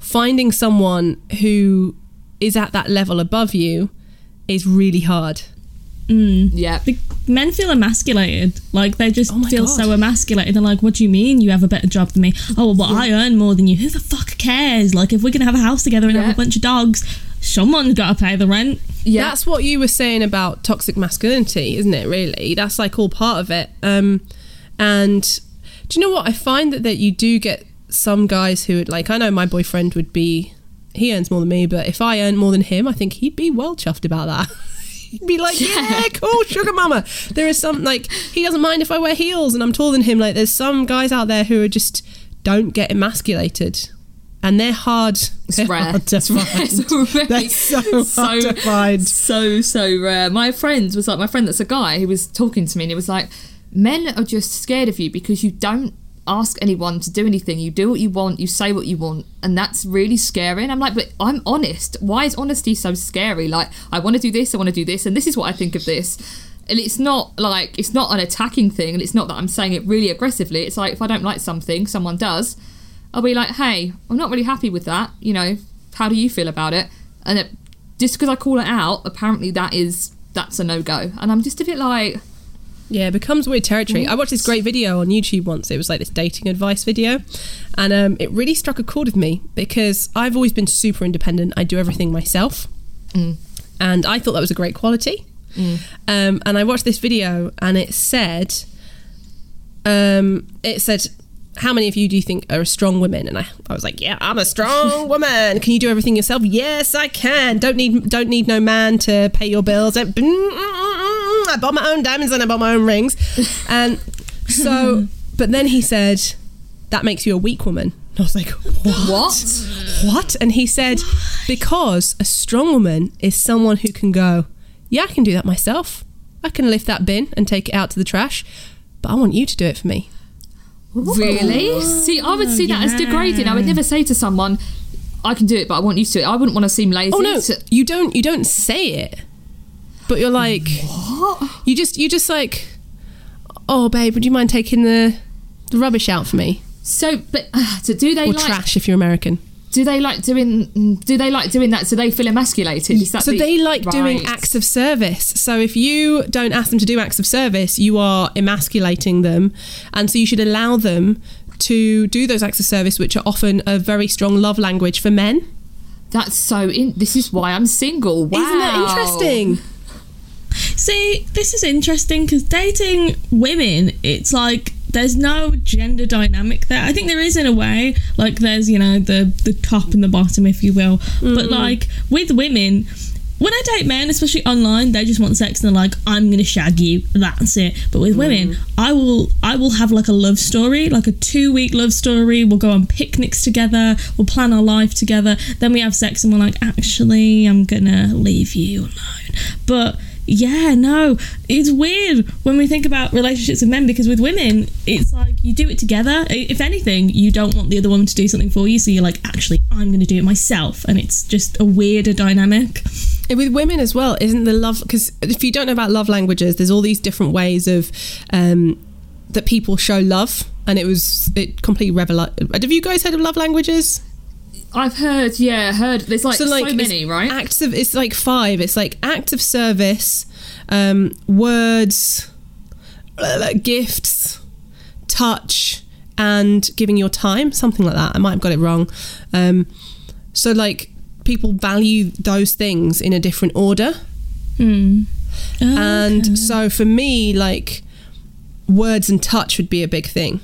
finding someone who is at that level above you is really hard. Yeah, men feel emasculated. Like they just feel so emasculated. They're like, what do you mean you have a better job than me? Oh well, I earn more than you. Who the fuck cares? Like if we're gonna have a house together and have a bunch of dogs, someone's gotta pay the rent. Yeah, that's what you were saying about toxic masculinity, isn't it? Really, that's like all part of it. And do you know what I find that you do get some guys who would, like, I know my boyfriend would be, he earns more than me, but if I earned more than him I think he'd be well chuffed about that. Be like, yeah, cool, sugar mama. There is some, like, he doesn't mind if I wear heels and I'm taller than him. Like, there's some guys out there who are just don't get emasculated, and they're hard. It's rare. Hard to find. It's so hard to find. So rare. My friend that's a guy, he was talking to me and he was like, men are just scared of you because you don't ask anyone to do anything. You do what you want, you say what you want, and that's really scary. And I'm like, but I'm honest. Why is honesty so scary? Like, I want to do this, and this is what I think of this. And it's not like, it's not an attacking thing, and it's not that I'm saying it really aggressively. It's like, if I don't like something someone does, I'll be like, hey, I'm not really happy with that, you know, how do you feel about it? And it, just because I call it out, apparently that's a no-go. And I'm just a bit like, yeah, it becomes weird territory. What? I watched this great video on YouTube once. It was like this dating advice video, and it really struck a chord with me because I've always been super independent. I do everything myself, and I thought that was a great quality. And I watched this video, and it said, how many of you do you think are strong women? And I was like, yeah, I'm a strong woman. Can you do everything yourself? Yes, I can. Don't need no man to pay your bills. I bought my own diamonds and I bought my own rings. And so, but then he said, that makes you a weak woman. And I was like, what? And he said, because a strong woman is someone who can go, yeah, I can do that myself. I can lift that bin and take it out to the trash, but I want you to do it for me. Really? Ooh. See, I would see that as degrading. I would never say to someone, I can do it, but I want you to do it. I wouldn't want to seem lazy. Oh no, you don't say it. But you're like, what? You just like, oh babe, would you mind taking the rubbish out for me? So, but so do they, or like trash if you're American? Do they like doing that so they feel emasculated? Is that so they like doing acts of service. So if you don't ask them to do acts of service, you are emasculating them, and so you should allow them to do those acts of service, which are often a very strong love language for men. That's so. This is why I'm single. Wow, isn't that interesting? See, this is interesting because dating women, it's like there's no gender dynamic there. I think there is in a way, like there's, you know, the top and the bottom, if you will. But like with women, when I date men, especially online, they just want sex and they're like, I'm gonna shag you, that's it. But with women, I will have like a love story, like a 2-week love story. We'll go on picnics together, we'll plan our life together, then we have sex and we're like, actually I'm gonna leave you alone. But yeah, no, it's weird when we think about relationships with men, because with women it's like you do it together. If anything, you don't want the other woman to do something for you, so you're like, actually I'm going to do it myself, and it's just a weirder dynamic. With women as well, isn't the love, because if you don't know about love languages, there's all these different ways of that people show love, and it completely reveled. Have you guys heard of love languages? I've heard, there's so many, right? It's like five. It's like acts of service, words, gifts, touch, and giving your time, something like that. I might have got it wrong. So like people value those things in a different order. Oh, and okay. So for me, like words and touch would be a big thing.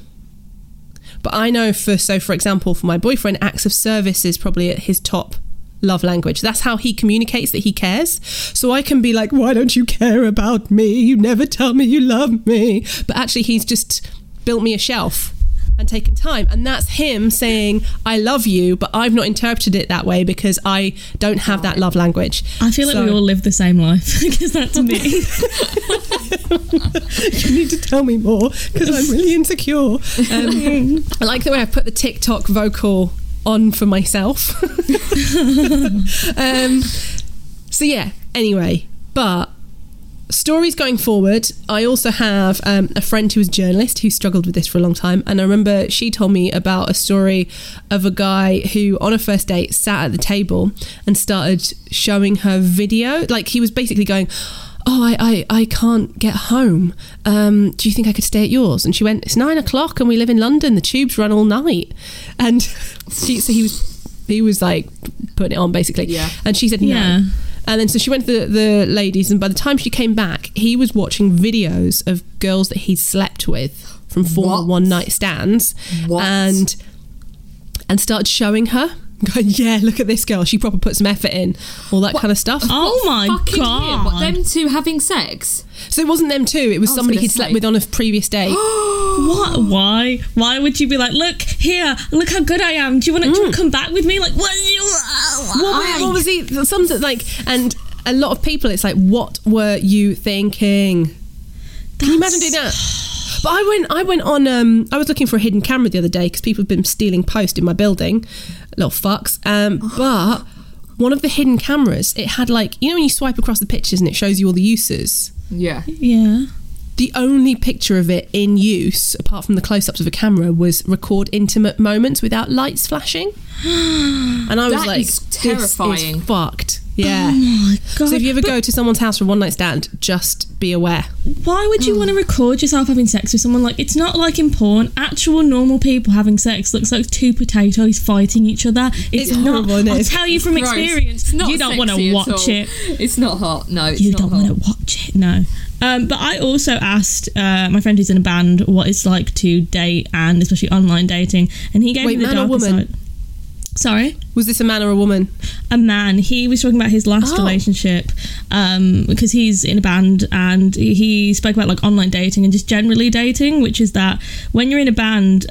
But I know for example, for my boyfriend, acts of service is probably at his top love language. That's how he communicates that he cares. So I can be like, why don't you care about me? You never tell me you love me. But actually he's just built me a shelf and taken time. And that's him saying, I love you, but I've not interpreted it that way because I don't have that love language. I feel like we all live the same life because that's me. You need to tell me more because I'm really insecure. I like the way I put the TikTok vocal on for myself. Anyway, but stories going forward, I also have a friend who was a journalist who struggled with this for a long time, and I remember she told me about a story of a guy who on a first date sat at the table and started showing her video. Like he was basically going, I can't get home, do you think I could stay at yours? And she went, it's 9 o'clock and we live in London, the tubes run all night. And he was like putting it on basically. Yeah. And she said no. Yeah. And then so she went to the ladies, and by the time she came back, he was watching videos of girls that he slept with from former one-night stands. What? And started showing her. Going, yeah, look at this girl. She proper put some effort in. All that kind of stuff. Oh my God. What, them two having sex? So it wasn't them two. It was somebody he'd slept with on a previous date. What? Why? Why would you be like, look here, look how good I am. Do you want to come back with me? Like, what? What was he? Something like, and a lot of people, it's like, what were you thinking? Can you imagine doing that? But I went on, I was looking for a hidden camera the other day because people have been stealing post in my building. Little fucks. But one of the hidden cameras, it had like, you know when you swipe across the pictures and it shows you all the uses? Yeah. Yeah. The only picture of it in use, apart from the close-ups of a camera, was record intimate moments without lights flashing. And I was that like, is terrifying. This is fucked. Yeah. Oh my God. So if you ever go to someone's house for a one night stand, just be aware. Why would you want to record yourself having sex with someone? Like, it's not like in porn. Actual normal people having sex looks like two potatoes fighting each other. It's not. I'll tell you from experience. You don't want to watch it. It's not hot. No, it's not hot. You don't want to watch it. No. But I also asked my friend who's in a band what it's like to date, and especially online dating, and he gave me the darker side. Sorry? Was this a man or a woman? A man. He was talking about his last relationship because he's in a band, and he spoke about like online dating and just generally dating, which is that when you're in a band,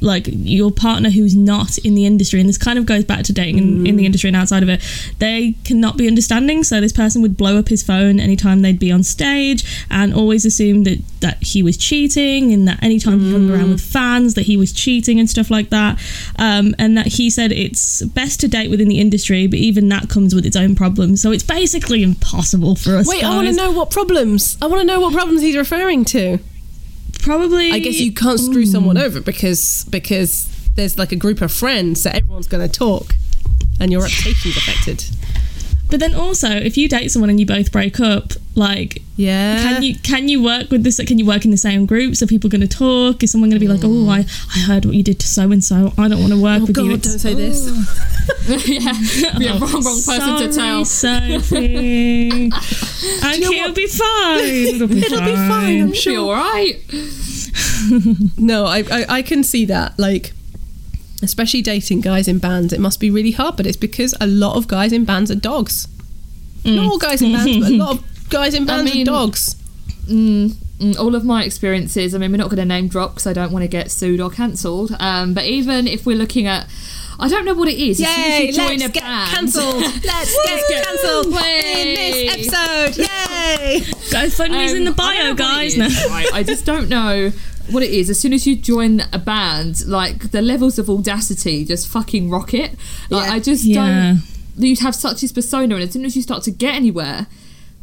like your partner who's not in the industry, and this kind of goes back to dating in the industry and outside of it, they cannot be understanding. So this person would blow up his phone anytime they'd be on stage and always assume that he was cheating, and that anytime he hung around with fans that he was cheating and stuff like that. And that he said it's best to date within the industry, but even that comes with its own problems. So it's basically impossible for us. Wait, guys. I want to know what problems he's referring to. Probably, I guess you can't screw someone over because there's like a group of friends, so everyone's going to talk, and your reputation's affected. But then also, if you date someone and you both break up, like, can you work with this? Can you work in the same groups? Are people going to talk? Is someone going to be like, oh, I heard what you did to so and so. I don't want to work with you. Oh God, don't say this. Yeah, be a wrong person to tell. Sophie. And it'll be fine. It'll be fine. I'm sure. It'll be all right. No, I can see that. Like, especially dating guys in bands, it must be really hard, but it's because a lot of guys in bands are dogs. Not all guys in bands, but a lot of guys in bands are dogs. All of my experiences, I mean, we're not going to name drop because I don't want to get sued or cancelled, but even if we're looking at, I don't know what it is. Yay, let's get cancelled. Let's get cancelled in this episode. Yay. GoFundMe's in the bio, guys. No. Right, I just don't know what it is. As soon as you join a band, like the levels of audacity just fucking rocket. Like I just don't you'd have such this persona, and as soon as you start to get anywhere,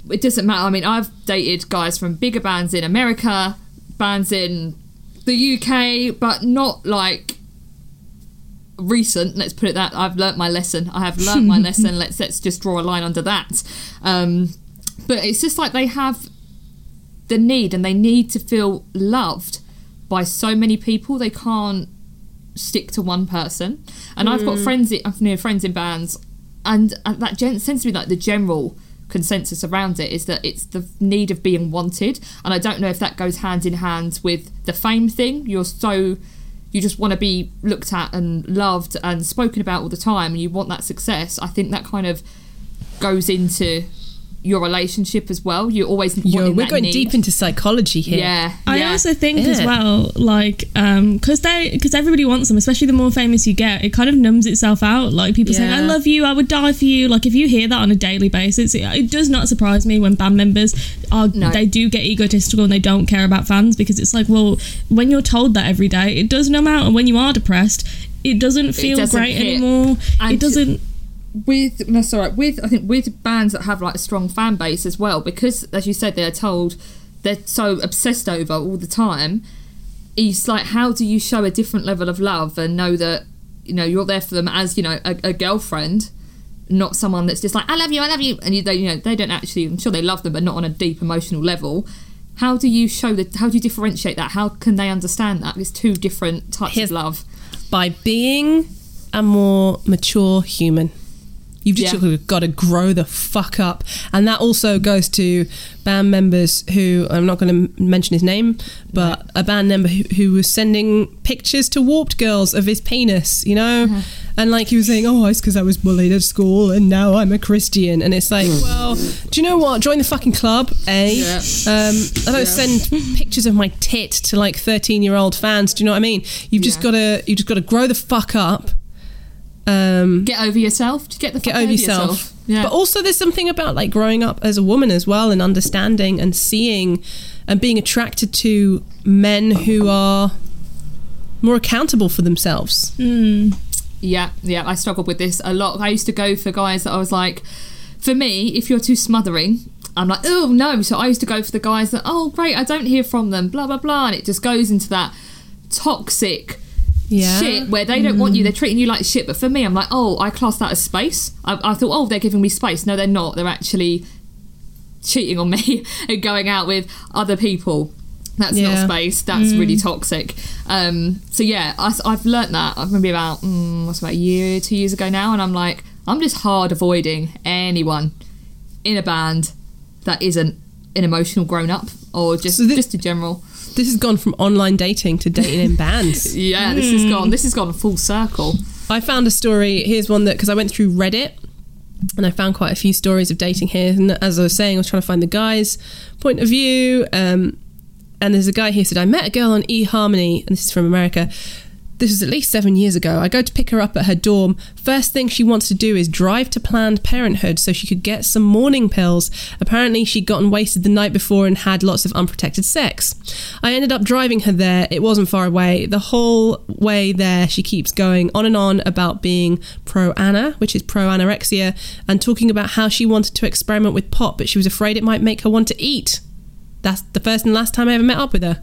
it doesn't matter. I mean, I've dated guys from bigger bands in America, bands in the UK, but not like recent, let's put it that. I've learnt my lesson. I have learnt my lesson. Let's just draw a line under that. But it's just like they have the need, and they need to feel loved by so many people. They can't stick to one person. And I've got friends, I've known friends in bands, and that seems to be like the general consensus around it, is that it's the need of being wanted. And I don't know if that goes hand in hand with the fame thing. You just want to be looked at and loved and spoken about all the time, and you want that success. I think that kind of goes into your relationship as well. You're always we're going deep into psychology here. I also think as well, like, because everybody wants them, especially the more famous you get, it kind of numbs itself out. Like, people saying, "I love you, I would die for you." Like, if you hear that on a daily basis, it does not surprise me when band members they do get egotistical and they don't care about fans, because it's like, well, when you're told that every day, it does numb out, and when you are depressed, it doesn't feel great anymore. It doesn't. I think with bands that have like a strong fan base as well, because as you said, they're so obsessed over all the time, it's like, how do you show a different level of love and know that, you know, you're there for them as, you know, a girlfriend, not someone that's just like, I love you, and they don't actually, I'm sure they love them, but not on a deep emotional level. How do you differentiate that? How can they understand that? There's two different types of love. By being a more mature human. You've just got to grow the fuck up. And that also goes to band members who, I'm not going to mention his name, but a band member who was sending pictures to Warped girls of his penis, you know? Uh-huh. And like, he was saying, "Oh, it's because I was bullied at school and now I'm a Christian." And it's like, well, do you know what? Join the fucking club, eh? Yeah. I don't send pictures of my tit to like 13-year-old fans. Do you know what I mean? You've just got to grow the fuck up. Get over yourself. Just get over yourself. Yeah. But also there's something about like growing up as a woman as well, and understanding and seeing and being attracted to men who are more accountable for themselves. Yeah, I struggled with this a lot. I used to go for guys that I was like, for me, if you're too smothering, I'm like, oh no. So I used to go for the guys that, oh great, I don't hear from them, blah blah blah, and it just goes into that toxic shit where they don't want you, they're treating you like shit. But for me, I'm like, oh, I class that as space. I thought, oh, they're giving me space. No, they're not. They're actually cheating on me and going out with other people. That's not space. That's really toxic. So yeah, I've learnt that. I remember about 2 years ago now, and I'm like, I'm just hard avoiding anyone in a band that isn't an emotional grown up, or just in general. This has gone from online dating to dating in bands. This has gone full circle. I found a story. Here's one because I went through Reddit and I found quite a few stories of dating here. And as I was saying, I was trying to find the guy's point of view. And there's a guy here who said, "I met a girl on eHarmony," and this is from America. "This was at least 7 years ago. I go to pick her up at her dorm. First thing she wants to do is drive to Planned Parenthood so she could get some morning pills. Apparently she'd gotten wasted the night before and had lots of unprotected sex. I ended up driving her there. It wasn't far away. The whole way there she keeps going on and on about being pro-Anna, which is pro-anorexia, and talking about how she wanted to experiment with pot, but she was afraid it might make her want to eat. That's the first and last time I ever met up with her."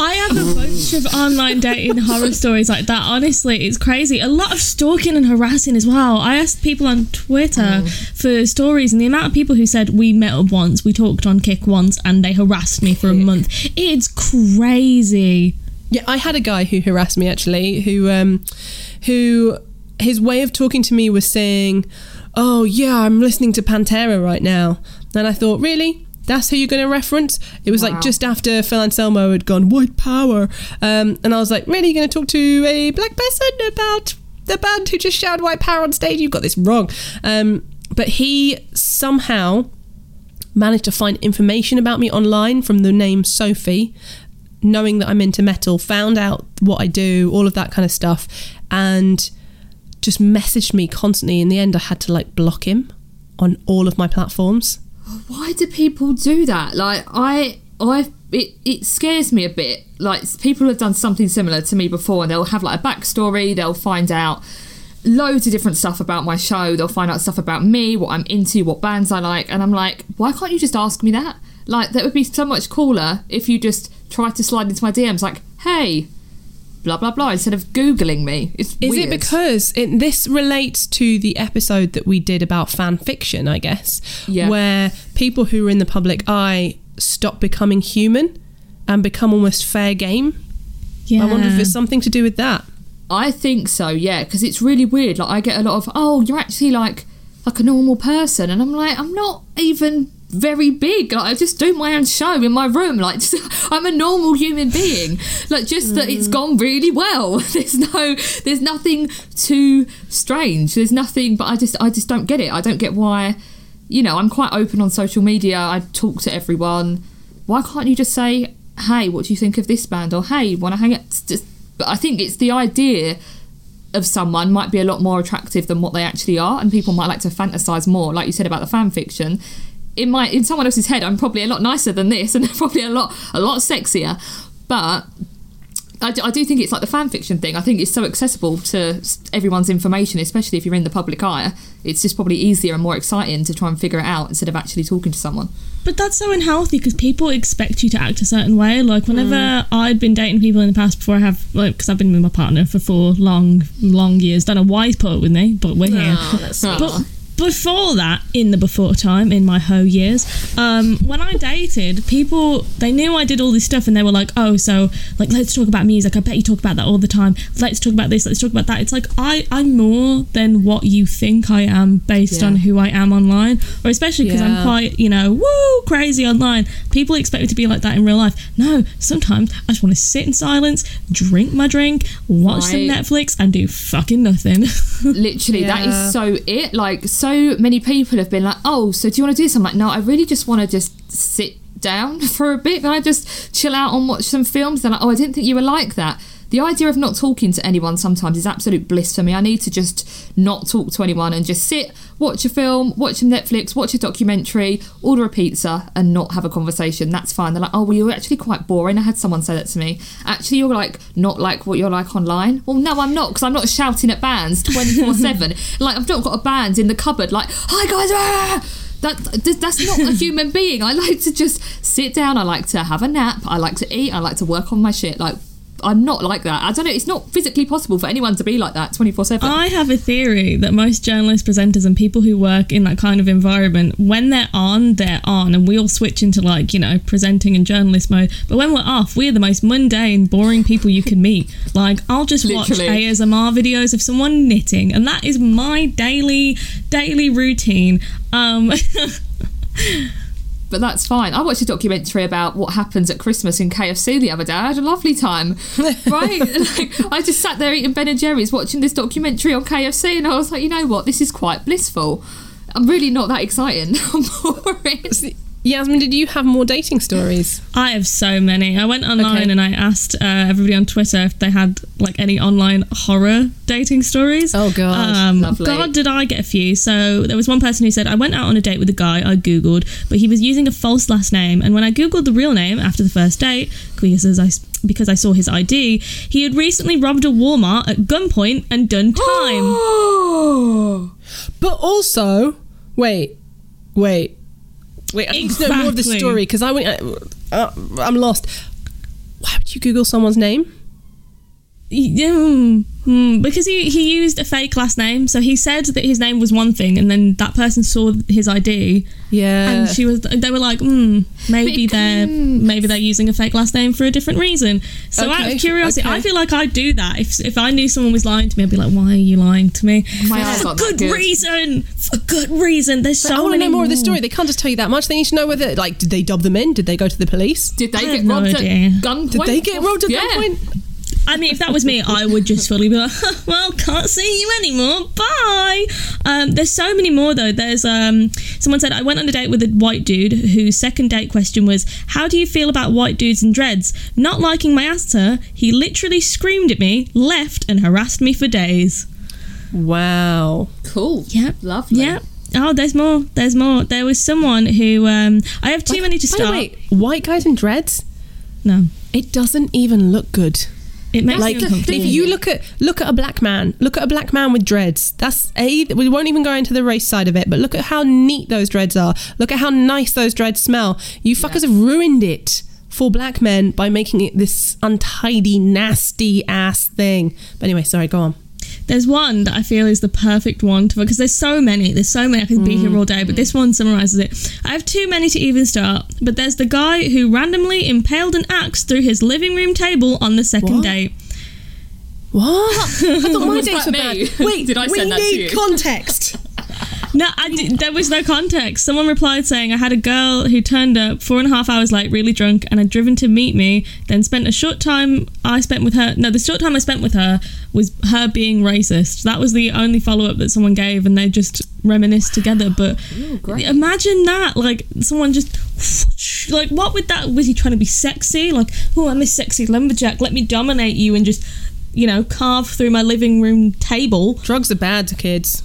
I have a bunch of online dating horror stories like that. Honestly, it's crazy. A lot of stalking and harassing as well. I asked people on Twitter for stories, and the amount of people who said, "We met up once, we talked on Kik once, and they harassed me for a month." It's crazy. Yeah, I had a guy who harassed me actually, who his way of talking to me was saying, "Oh yeah, I'm listening to Pantera right now." And I thought, really? That's who you're going to reference? It was like just after Phil Anselmo had gone white power, and I was like, really, you're going to talk to a black person about the band who just shouted white power on stage? You've got this wrong. But he somehow managed to find information about me online from the name Sophie, knowing that I'm into metal, found out what I do, all of that kind of stuff, and just messaged me constantly. In the end, I had to like block him on all of my platforms. Why do people do that? Like, it scares me a bit. Like, people have done something similar to me before, and they'll have like a backstory. They'll find out loads of different stuff about my show. They'll find out stuff about me, what I'm into, what bands I like. And I'm like, why can't you just ask me that? Like, that would be so much cooler if you just tried to slide into my DMs like, hey, blah, blah, blah, instead of Googling me. It's weird. Is it because this relates to the episode that we did about fan fiction, I guess, yeah, where people who are in the public eye stop becoming human and become almost fair game? Yeah. I wonder if it's something to do with that. I think so, yeah, because it's really weird. Like, I get a lot of, oh, you're actually like a normal person. And I'm like, I'm not even very big. Like, I just do my own show in my room. Like, just, I'm a normal human being. Like, just that it's gone really well. There's nothing too strange. There's nothing, but I just don't get it. I don't get why, you know, I'm quite open on social media. I talk to everyone. Why can't you just say, hey, what do you think of this band? Or, hey, want to hang out? But I think it's the idea of someone might be a lot more attractive than what they actually are, and people might like to fantasize more, like you said about the fan fiction. In someone else's head, I'm probably a lot nicer than this, and probably a lot sexier. But I do think it's like the fan fiction thing. I think it's so accessible to everyone's information, especially if you're in the public eye. It's just probably easier and more exciting to try and figure it out instead of actually talking to someone. But that's so unhealthy because people expect you to act a certain way. Like, whenever I'd been dating people in the past before I have, like, because I've been with my partner for 4 long, long years. Don't know why he's put up with me, but we're here. But before that, in my hoe years, when I dated, people, they knew I did all this stuff and they were like, oh, so, like, let's talk about music. I bet you talk about that all the time. Let's talk about this. Let's talk about that. It's like, I'm more than what you think I am based on who I am online. Or especially because I'm quite, you know, crazy online. People expect me to be like that in real life. No, sometimes I just want to sit in silence, drink my drink, watch some Netflix and do fucking nothing. Literally, that is so it. Like, so many people have been like, oh, so do you want to do this? I'm like, no, I really just want to just sit down for a bit. Can I just chill out and watch some films? They're like, oh, I didn't think you were like that. The idea of not talking to anyone sometimes is absolute bliss for me. I need to just not talk to anyone and just sit, watch a film, watch some Netflix, watch a documentary, order a pizza and not have a conversation. That's fine. They're like, oh, well, you're actually quite boring. I had someone say that to me. Actually, you're like not like what you're like online. Well, no, I'm not, because I'm not shouting at bands 24/7. Like, I've not got a band in the cupboard like, hi, guys, rah! That's not a human being. I like to just sit down. I like to have a nap. I like to eat. I like to work on my shit. Like, I'm not like that. I don't know. It's not physically possible for anyone to be like that 24/7. I have a theory that most journalists, presenters and people who work in that kind of environment, when they're on, and we all switch into, like, you know, presenting and journalist mode. But when we're off, we're the most mundane, boring people you can meet. Like, I'll just watch ASMR videos of someone knitting, and that is my daily routine. But that's fine. I watched a documentary about what happens at Christmas in KFC the other day. I had a lovely time, right? Like, I just sat there eating Ben & Jerry's watching this documentary on KFC, and I was like, you know what? This is quite blissful. I'm really not that exciting. I'm boring. Yasmin, did you have more dating stories? I have so many. I went online and I asked everybody on Twitter if they had, like, any online horror dating stories. Oh, God. Lovely. God, did I get a few. So there was one person who said, I went out on a date with a guy I Googled, but he was using a false last name. And when I Googled the real name after the first date, because I saw his ID, he had recently robbed a Walmart at gunpoint and done time. But also, wait, I need to know more of the story, because I'm lost. Why would you Google someone's name? Because he used a fake last name. So he said that his name was one thing, and then that person saw his ID. Yeah, and they were like, maybe they're using a fake last name for a different reason. So out of curiosity, I feel like I'd do that if I knew someone was lying to me. I'd be like, why are you lying to me? For good reason. There's so many. I want to know more of the story. They can't just tell you that much. They need to know whether, like, did they dob them in? Did they go to the police? Did they get robbed at gunpoint? I mean, if that was me, I would just fully be like, well, can't see you anymore, bye. There's so many more, though. There's someone said, I went on a date with a white dude whose second date question was, how do you feel about white dudes and dreads? Not liking my answer, he literally screamed at me, left, and harassed me for days. Wow. Cool. Yep. Lovely. Yep. Oh, there's more. There was someone who, I have too many to start. Wait, white guys and dreads? No. It doesn't even look good. It makes like if you look at a black man, look at a black man with dreads. That's we won't even go into the race side of it, but look at how neat those dreads are. Look at how nice those dreads smell. You fuckers have ruined it for black men by making it this untidy, nasty ass thing. But anyway, sorry, go on. There's one that I feel is the perfect one to, because there's so many I can be here all day, but this one summarizes it. I have too many to even start, but there's the guy who randomly impaled an axe through his living room table on the second date. What? I thought my dates were bad. Wait, did I send that to you? We need context. No, there was no context. Someone replied saying, I had a girl who turned up 4.5 hours late, really drunk, and had driven to meet me, then spent the short time I spent with her was her being racist. That was the only follow-up that someone gave, and they just reminisced together. But imagine that, like, someone just, like, what would that, was he trying to be sexy? Like, oh, I'm a sexy lumberjack, let me dominate you and just... you know, carve through my living room table. Drugs are bad to kids.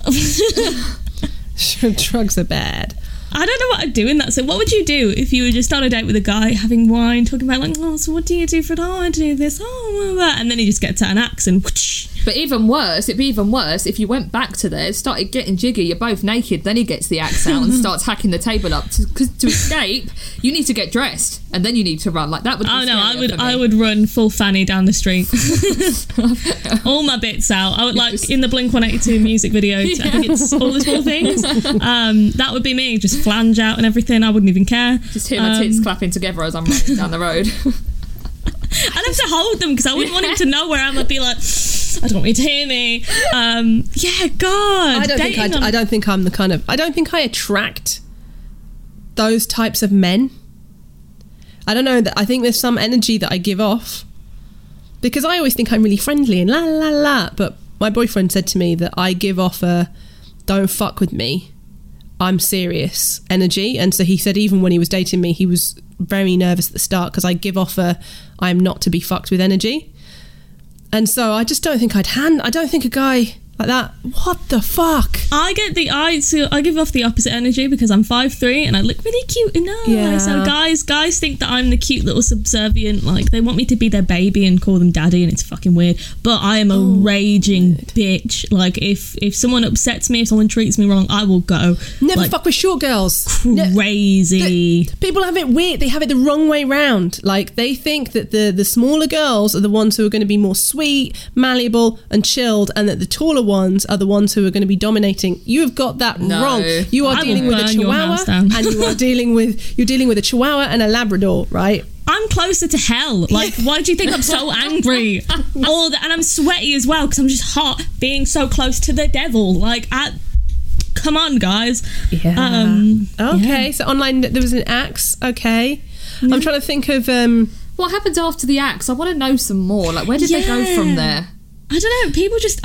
Drugs are bad. I don't know what I'd do in that. So what would you do if you were just on a date with a guy, having wine, talking about like, oh, so what do you do for it? Oh, I do this. Oh, blah, blah. And then he just gets out an axe and whoosh. But it'd be even worse if you went back to there, started getting jiggy, you're both naked, then he gets the axe out and starts hacking the table up. Because to escape, you need to get dressed and then you need to run. Like that would be I would run full fanny down the street. All my bits out. I would, like in the Blink-182 music video, I think it's All the Small Things. That would be me, just flange out and everything. I wouldn't even care. Just hear my tits clapping together as I'm running down the road. I'd have to hold them because I wouldn't want him to know where I'm. I'd be like, I don't want you to hear me. Yeah, God. I don't think I attract those types of men. I don't know. I think there's some energy that I give off because I always think I'm really friendly and la la la. But my boyfriend said to me that I give off a "don't fuck with me, I'm serious" energy, and so he said even when he was dating me, he was very nervous at the start because I give off a "I'm not to be fucked with" energy. And so I just don't think I don't think a guy like that. What the fuck? I give off the opposite energy because I'm 5'3" and I look really cute and nice. Yeah. So guys think that I'm the cute little subservient. Like they want me to be their baby and call them daddy, and it's fucking weird. But I am a raging bitch. Like if someone upsets me, if someone treats me wrong, I will go. Never fuck with short girls. Crazy. People have it weird. They have it the wrong way round. Like they think that the smaller girls are the ones who are going to be more sweet, malleable, and chilled, and that the taller ones are the ones who are going to be dominating. You have got that wrong. You are dealing with a chihuahua and you're dealing with a chihuahua and a Labrador, right? I'm closer to hell. Like, why do you think I'm so angry? And I'm sweaty as well because I'm just hot being so close to the devil. Like, come on, guys. Yeah. Okay, so online there was an axe. Okay. Yeah. I'm trying to think of... what happens after the axe? I want to know some more. Like, where did they go from there? I don't know, people just...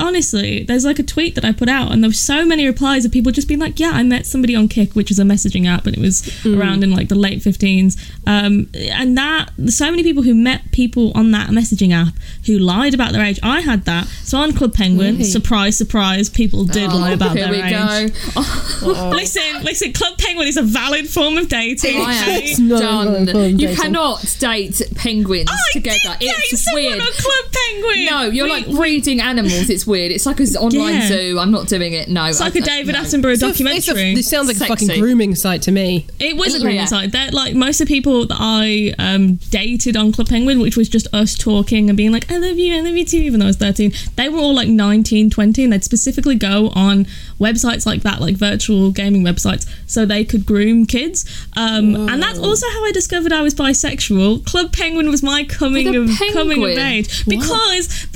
honestly, there's like a tweet that I put out and there were so many replies of people just being like, yeah, I met somebody on Kik, which is a messaging app, and it was around in like the late 15s. And that, so many people who met people on that messaging app who lied about their age. I had that. So on Club Penguin, surprise, surprise, people did lie about their age. Here we go. Oh. Listen, Club Penguin is a valid form of dating. It's done. You cannot date penguins together. I did date someone weird. On Club Penguin. No, you're like breeding animals. It's weird. It's like an online zoo. I'm not doing it. No, it's like a David Attenborough documentary. This sounds like a fucking grooming site to me. It was a grooming site. They're like most of the people that I dated on Club Penguin, which was just us talking and being like, I love you too, even though I was 13. They were all like 19, 20, and they'd specifically go on websites like that, like virtual gaming websites, so they could groom kids. And that's also how I discovered I was bisexual. Club Penguin was my coming of age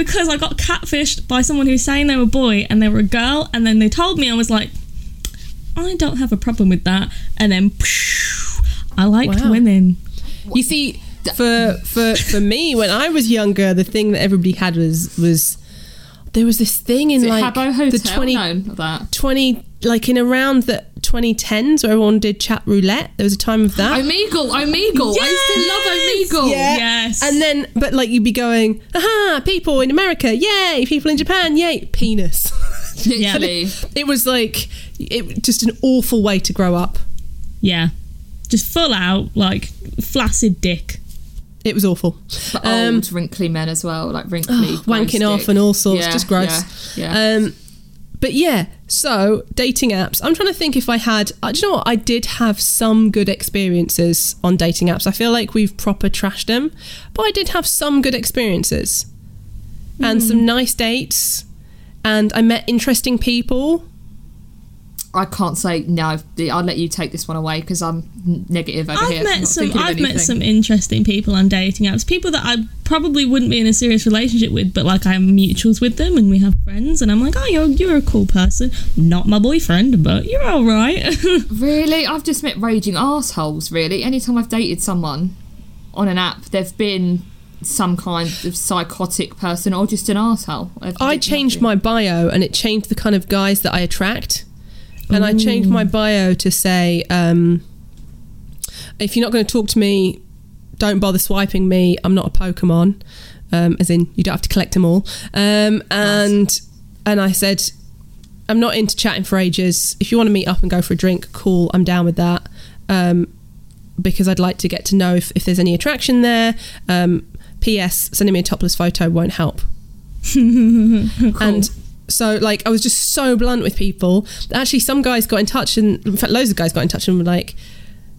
because I got catfished by someone who was saying they were a boy and they were a girl, and then they told me, I was like, I don't have a problem with that, and then I liked women. You see, for me, when I was younger, the thing that everybody had was there was this thing in like the 20 like in around the 2010s where everyone did Chat Roulette. There was a time of that. Omegle. Yes! I used to love Omegle. Yeah. Yes. And then, but like you'd be going, aha, people in America, yay, people in Japan, yay, penis. Literally. It was like, just an awful way to grow up. Yeah. Just full out, like, flaccid dick. It was awful. But old wrinkly men as well, like wrinkly wanking off and all sorts, just gross. Yeah. But yeah, so dating apps. I'm trying to think if I had. Do you know what? I did have some good experiences on dating apps. I feel like we've proper trashed them, but I did have some good experiences and some nice dates, and I met interesting people. I can't say no. I'll let you take this one away because I'm negative over here. I've met some interesting people on dating apps. People that I probably wouldn't be in a serious relationship with, but like I'm mutuals with them and we have friends, and I'm like, oh, you're a cool person. Not my boyfriend, but you're all right. Really, I've just met raging assholes. Really, anytime I've dated someone on an app, they've been some kind of psychotic person or just an asshole. I changed my bio, and it changed the kind of guys that I attract. And I changed my bio to say, if you're not going to talk to me, don't bother swiping me. I'm not a Pokemon, as in you don't have to collect them all. And I said, I'm not into chatting for ages. If you want to meet up and go for a drink, cool, I'm down with that. Because I'd like to get to know if there's any attraction there. P.S. Sending me a topless photo won't help. Cool. And so, like, I was just so blunt with people. Actually, some guys got in touch, and in fact, loads of guys got in touch and were like,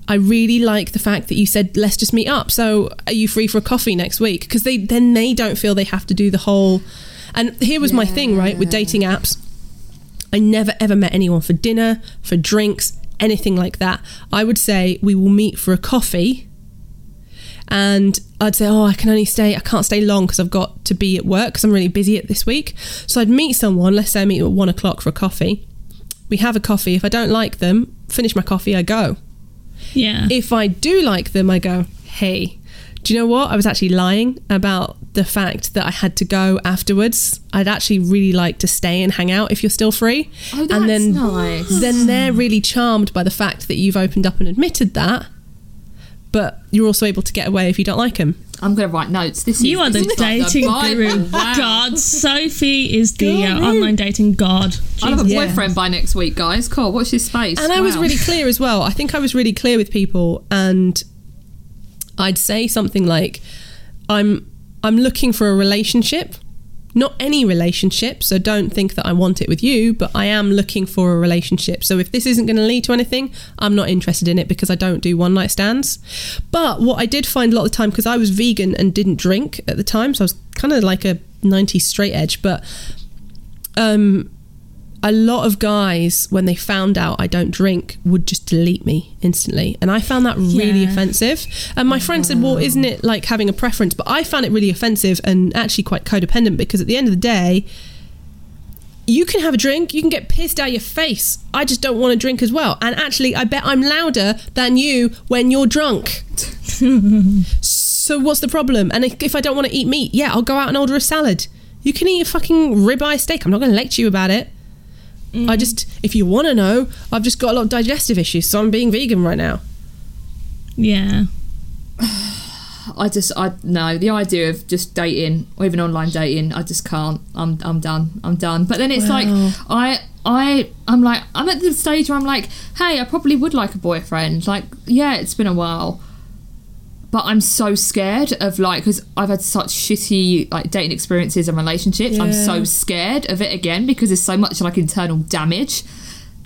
I really like the fact that you said, let's just meet up. So are you free for a coffee next week? Because they don't feel they have to do the whole... And here was my thing, right, with dating apps. I never, ever met anyone for dinner, for drinks, anything like that. I would say, we will meet for a coffee. And I'd say, oh, I can't stay long because I've got to be at work because I'm really busy this week. So I'd meet someone, let's say I meet them at 1 o'clock for a coffee. We have a coffee. If I don't like them, finish my coffee, I go. Yeah. If I do like them, I go, hey, do you know what? I was actually lying about the fact that I had to go afterwards. I'd actually really like to stay and hang out if you're still free. Oh, that's nice. Then they're really charmed by the fact that you've opened up and admitted that. But you're also able to get away if you don't like him. I'm going to write notes. You are the dating guru. God, Sophie is the online dating god. I'll have a boyfriend by next week, guys. Cool, watch this space. And I was really clear as well. I think I was really clear with people, and I'd say something like, I'm looking for a relationship. Not any relationship, so don't think that I want it with you, but I am looking for a relationship. So if this isn't going to lead to anything, I'm not interested in it because I don't do one-night stands. But what I did find a lot of the time, because I was vegan and didn't drink at the time, so I was kind of like a 90s straight edge, but a lot of guys, when they found out I don't drink, would just delete me instantly. And I found that really offensive. And my friend said, well, isn't it like having a preference? But I found it really offensive and actually quite codependent, because at the end of the day, you can have a drink, you can get pissed out of your face. I just don't want to drink as well. And actually, I bet I'm louder than you when you're drunk. So what's the problem? And if I don't want to eat meat, I'll go out and order a salad. You can eat a fucking ribeye steak. I'm not going to lecture you about it. I just, if you want to know, I've just got a lot of digestive issues, so I'm being vegan right now. Yeah. No, the idea of just dating, or even online dating, I just can't. I'm done. But then it's I'm at the stage where I'm like, hey, I probably would like a boyfriend. Like, yeah, it's been a while. But I'm so scared of, like, because I've had such shitty, like, dating experiences and relationships. Yeah. I'm so scared of it again because there's so much, like, internal damage.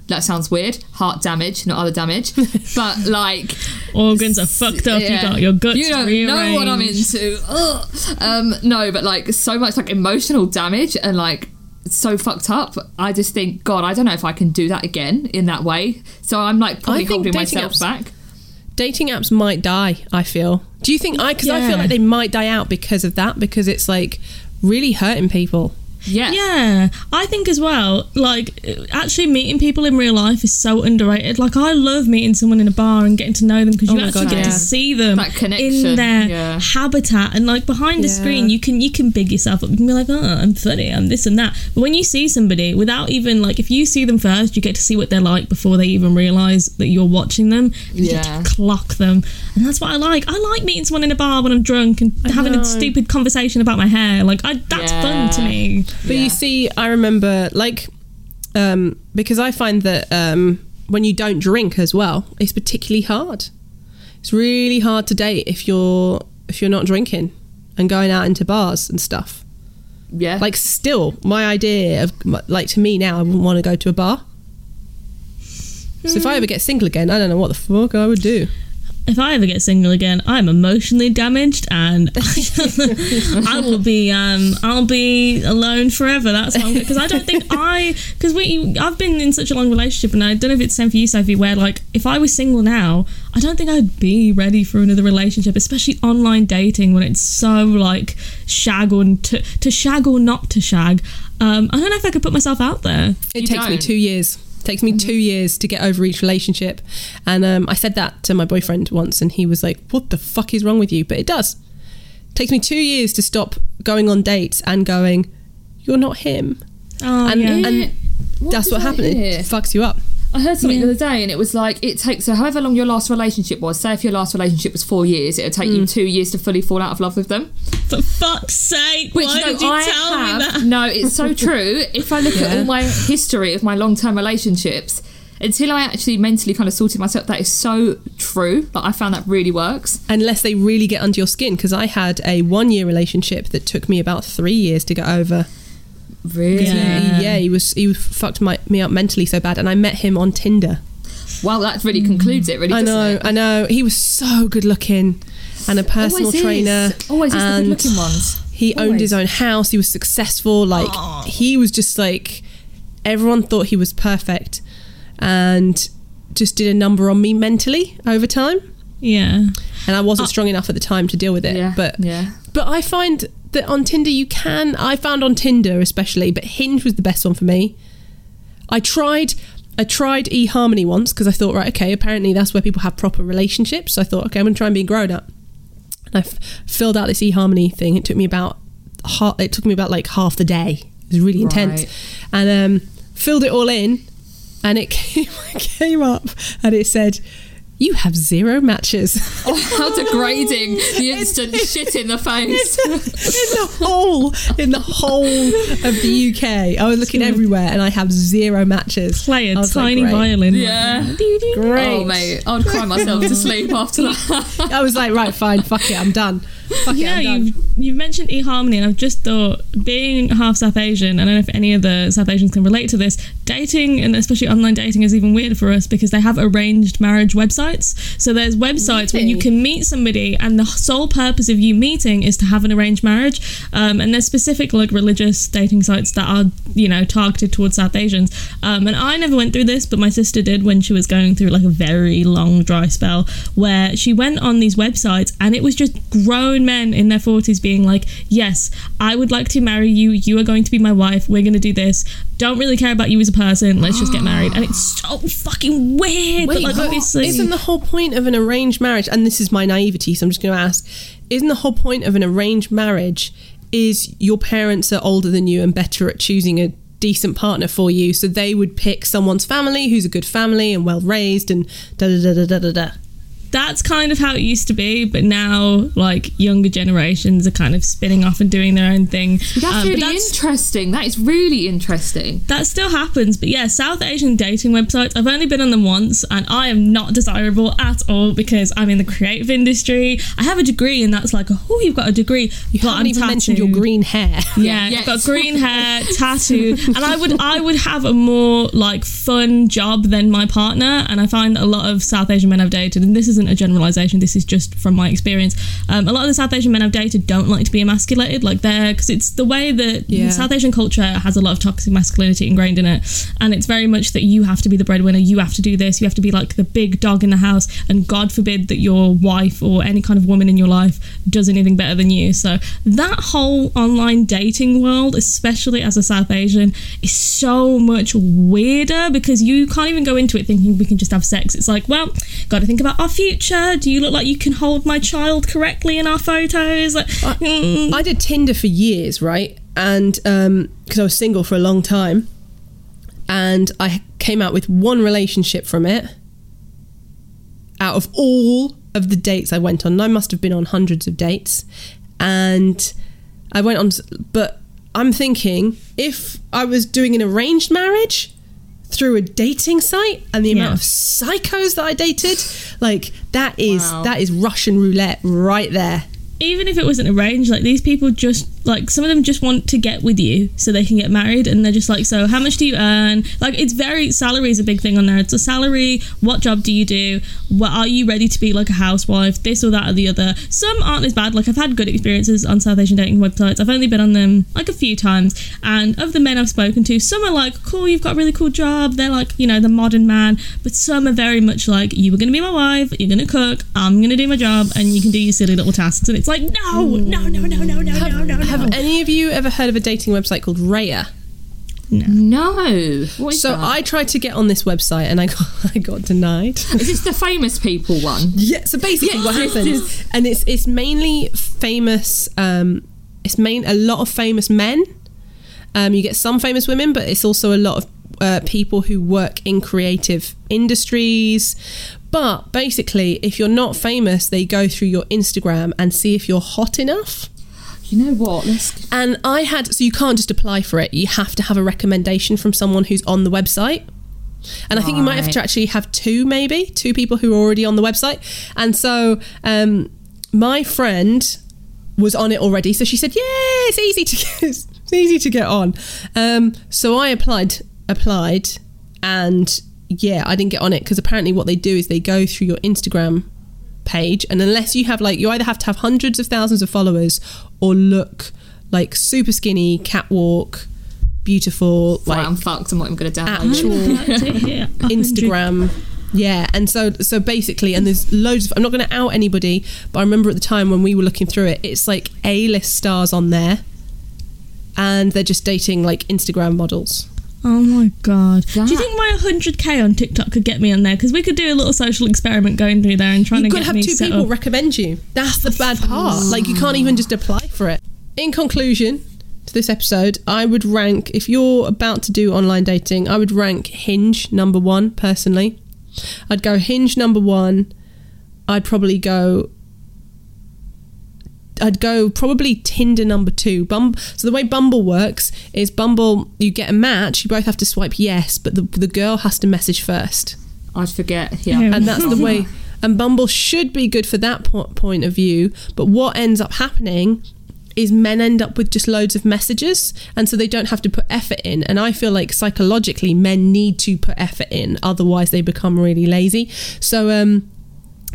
That sounds weird. Heart damage, not other damage. But, like... Organs are fucked up. Yeah. You got your guts rearranged. You don't know what I'm into. Ugh. No, but, like, so much, like, emotional damage and, like, it's so fucked up. I just think, God, I don't know if I can do that again in that way. So I'm, like, probably holding myself back. Dating apps might die, I feel. Do you think I feel like they might die out because of that, because it's like really hurting people. Yeah. I think as well, like, actually meeting people in real life is so underrated. Like, I love meeting someone in a bar and getting to know them, because you get to see them, that connection in their habitat, and like behind the screen you can big yourself up. You can be like, oh, I'm funny, I'm this and that. But when you see somebody, without even, like, if you see them first, you get to see what they're like before they even realise that you're watching them. You get to clock them, and that's what I like. I like meeting someone in a bar when I'm drunk and having a stupid conversation about my hair. Like, that's fun to me. But you see, I remember, like, because I find that when you don't drink as well, it's particularly hard. It's really hard to date if you're if you're not drinking and going out into bars and stuff. Yeah. Like, still, my idea of, like, to me now, I wouldn't want to go to a bar. So if I ever get single again, I don't know what the fuck I would do. If I ever get single again, I'm emotionally damaged and I will be, I'll be alone forever. That's how I'm because I don't think I, because I've been in such a long relationship, and I don't know if it's the same for you, Sophie, where, like, if I was single now, I don't think I'd be ready for another relationship, especially online dating when it's so, like, shag or to shag or not to shag. I don't know if I could put myself out there. It takes me 2 years. Takes me 2 years to get over each relationship, and I said that to my boyfriend once, and he was like, what the fuck is wrong with you? But it does. It takes me 2 years to stop going on dates and going, you're not him. And that's what happened. It fucks you up. I heard something the other day, and it was like, it takes however long your last relationship was. Say if your last relationship was 4 years, it would take you 2 years to fully fall out of love with them. For fuck's sake, why did you tell me that? No, it's so true. If I look at all my history of my long-term relationships, until I actually mentally kind of sorted myself, that is so true. Like, I found that really works. Unless they really get under your skin, because I had a 1-year relationship that took me about 3 years to get over. Really? Yeah, he fucked me up mentally so bad, and I met him on Tinder. Well, that really concludes it, really. I know. He was so good looking, and a personal trainer. Always is the good looking ones. He owned his own house. He was successful. Like, he was just like, everyone thought he was perfect, and just did a number on me mentally over time. Yeah. And I wasn't strong enough at the time to deal with it. Yeah. But I find that on Tinder I found on Tinder especially, but Hinge was the best one for me. I tried eHarmony once because I thought, right, okay, apparently that's where people have proper relationships. So I thought, okay, I'm going to try and be a grown up. And I filled out this eHarmony thing. It took me about like half the day. It was really intense. And filled it all in, and it came up and it said, you have 0 matches. Oh, how degrading. The instant shit in the face. In the whole of the UK. I was looking everywhere, and I have 0 matches. Play a tiny violin. Yeah. Great. Oh, mate. I'd cry myself to sleep after that. I was like, right, fine. Fuck it. I'm done. I'm done. You've mentioned eHarmony, and I've just thought, being half South Asian, I don't know if any of the South Asians can relate to this, dating, and especially online dating, is even weirder for us because they have arranged marriage websites. So there's websites where you can meet somebody, and the sole purpose of you meeting is to have an arranged marriage. And there's specific, like, religious dating sites that are, you know, targeted towards South Asians. And I never went through this, but my sister did when she was going through, like, a very long dry spell, where she went on these websites, and it was just grown men in their 40s being like, yes, I would like to marry you. You are going to be my wife. We're going to do this. Don't really care about you as a person. Let's just get married. And it's so fucking weird. Wait, but, like, obviously, isn't the whole point of an arranged marriage, and this is my naivety, so I'm just going to ask, isn't the whole point of an arranged marriage is your parents are older than you and better at choosing a decent partner for you, so they would pick someone's family who's a good family and well raised and da da da da da da. That's kind of how it used to be, but now, like, younger generations are kind of spinning off and doing their own thing. That's really interesting. That is really interesting. That still happens, but yeah, South Asian dating websites, I've only been on them once, and I am not desirable at all because I'm in the creative industry. I have a degree, and that's like, oh, you've got a degree. You haven't even mentioned your green hair. Yeah, yes. I've got green hair, tattooed, and I would have a more, like, fun job than my partner, and I find that a lot of South Asian men I've dated, and this is a generalization, this is just from my experience, a lot of the South Asian men I've dated don't like to be emasculated, like they're, because it's the way that South Asian culture has a lot of toxic masculinity ingrained in it, and it's very much that you have to be the breadwinner, you have to do this, you have to be like the big dog in the house, and God forbid that your wife or any kind of woman in your life does anything better than you. So that whole online dating world, especially as a South Asian, is so much weirder because you can't even go into it thinking we can just have sex. It's like, well, got to think about our future. Do you look like you can hold my child correctly in our photos? Like, I did Tinder for years, right? And because I was single for a long time, and I came out with one relationship from it out of all of the dates I went on. I must have been on hundreds of dates, and I went on, but I'm thinking, if I was doing an arranged marriage through a dating site, and the amount of psychos that I dated, like, that is Russian roulette right there. even if it wasn't arranged, like, these people just, like, some of them just want to get with you so they can get married, and they're just like, so how much do you earn? Like, it's very, salary is a big thing on there. It's a salary, what job do you do, what, are you ready to be like a housewife, this or that or the other. Some aren't as bad, like, I've had good experiences on South Asian dating websites. I've only been on them like a few times, and of the men I've spoken to, some are like, cool, you've got a really cool job, they're like, you know, the modern man, but some are very much like, you were going to be my wife, you're going to cook, I'm going to do my job, and you can do your silly little tasks, and it's like, no. Have any of you ever heard of a dating website called Raya? No. What is so that? I tried to get on this website and I got denied. Is this the famous people one? Yeah. So basically, what happens, and it's mainly famous. A lot of famous men. You get some famous women, but it's also a lot of people who work in creative industries. But basically, if you're not famous, they go through your Instagram and see if you're hot enough. You know what? And I had... So you can't just apply for it. You have to have a recommendation from someone who's on the website. And right. I think you might have to actually have two people who are already on the website. And so my friend was on it already. So she said, yeah, it's easy to get on. So I applied and... Yeah, I didn't get on it because apparently what they do is they go through your Instagram page, and unless you have, like, you either have to have hundreds of thousands of followers or look like super skinny, catwalk, beautiful. Right, like, I'm fucked. I'm not even going to download Instagram. Yeah, and so basically, and there's loads of, I'm not going to out anybody, but I remember at the time when we were looking through it, it's like A-list stars on there, and they're just dating like Instagram models. Oh my god. That. Do you think my 100k on TikTok could get me on there? Because we could do a little social experiment going through there and trying to get me set up. You could have two people recommend you. That's the bad part. Like, you can't even just apply for it. In conclusion to this episode, I would rank, if you're about to do online dating, I would rank Hinge number one, personally. I'd go Hinge number one. I'd go probably Tinder number two. So the way Bumble works is Bumble, you get a match, you both have to swipe yes, but the girl has to message first. I'd forget. Yeah. And that's the way. And Bumble should be good for that point of view. But what ends up happening is men end up with just loads of messages, and so they don't have to put effort in. And I feel like psychologically men need to put effort in, otherwise they become really lazy. So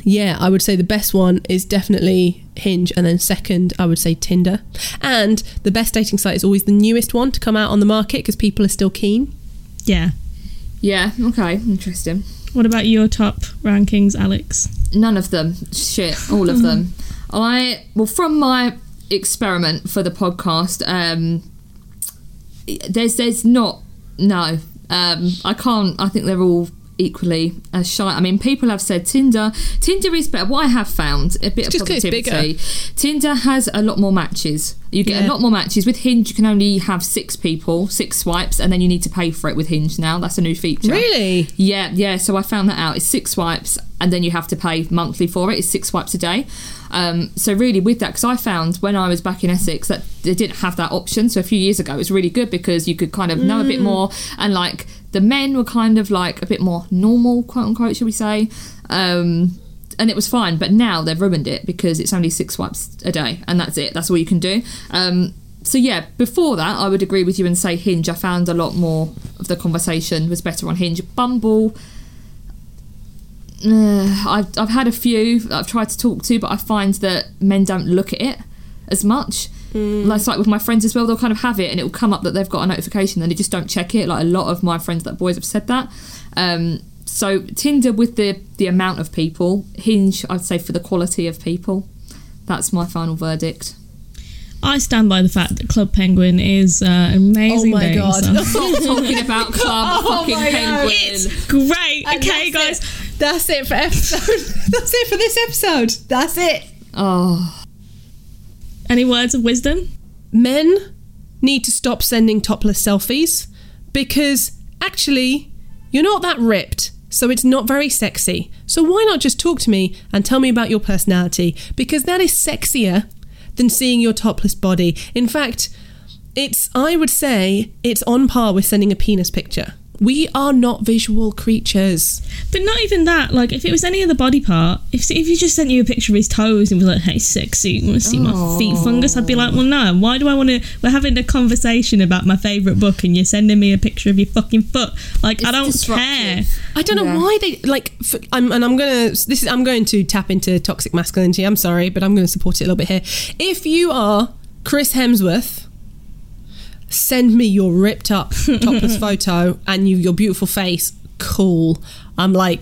yeah, I would say the best one is definitely Hinge, and then second, I would say Tinder. And the best dating site is always the newest one to come out on the market because people are still keen. Yeah. Yeah, okay, interesting. What about your top rankings, Alex? None of them. Shit, all of them. Well, from my experiment for the podcast, I can't, I think they're all equally as shy. I mean, people have said Tinder is better. What I have found, a bit of positivity, Tinder has a lot more matches. You get a lot more matches. With Hinge, you can only have six swipes, and then you need to pay for it with Hinge now. That's a new feature. Really? Yeah. So I found that out. It's six swipes, and then you have to pay monthly for it. It's six swipes a day. So really with that, because I found when I was back in Essex that they didn't have that option. So a few years ago, it was really good because you could kind of know a bit more, and like the men were kind of like a bit more normal, quote unquote, shall we say. And it was fine, but now they've ruined it because it's only six swipes a day, and that's it. That's all you can do. So yeah, before that, I would agree with you and say Hinge. I found a lot more of the conversation was better on Hinge. Bumble, I've had a few that I've tried to talk to, but I find that men don't look at it as much. That's like with my friends as well. They'll kind of have it, and it'll come up that they've got a notification, and they just don't check it. Like a lot of my friends that boys have said that. So Tinder with the amount of people, Hinge I'd say for the quality of people. That's my final verdict. I stand by the fact that Club Penguin is amazing. Oh my god! Stop talking about Club Penguin. It's great. And okay, that's guys, that's it for episode. That's it for this episode. That's it. Oh. Any words of wisdom? Men need to stop sending topless selfies because actually you're not that ripped, so it's not very sexy. So why not just talk to me and tell me about your personality? Because that is sexier than seeing your topless body. In fact, I would say it's on par with sending a penis picture. We are not visual creatures. But not even that. Like, if it was any other body part, if he just sent you a picture of his toes and was like, hey, sexy, you want to see my feet fungus? I'd be like, well, no. Why do I want to... We're having a conversation about my favourite book and you're sending me a picture of your fucking foot. Like, it's I don't care. I don't know why they... Like, I'm going to tap into toxic masculinity. I'm sorry, but I'm going to support it a little bit here. If you are Chris Hemsworth... send me your ripped up topless photo and your beautiful face. Cool. I'm going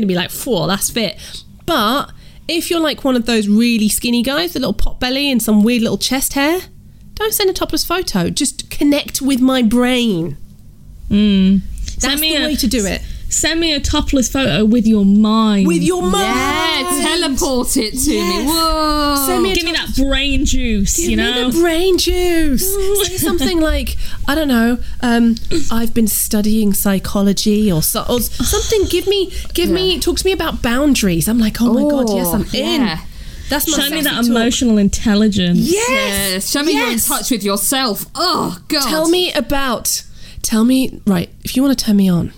to be like, whoa, that's fit. But if you're like one of those really skinny guys, the little pot belly and some weird little chest hair, don't send a topless photo. Just connect with my brain. That's the way to do it. Send me a topless photo with your mind. With your mind. Yeah, teleport it to me. Whoa. Give me that brain juice, you know? Give me the brain juice. Say something like, I don't know, I've been studying psychology or something. Give me, talk to me about boundaries. I'm like, oh my God, yes, I'm in. That's my Show me that emotional intelligence. Yes. Show me you're in touch with yourself. Oh, God. Tell me, if you want to turn me on,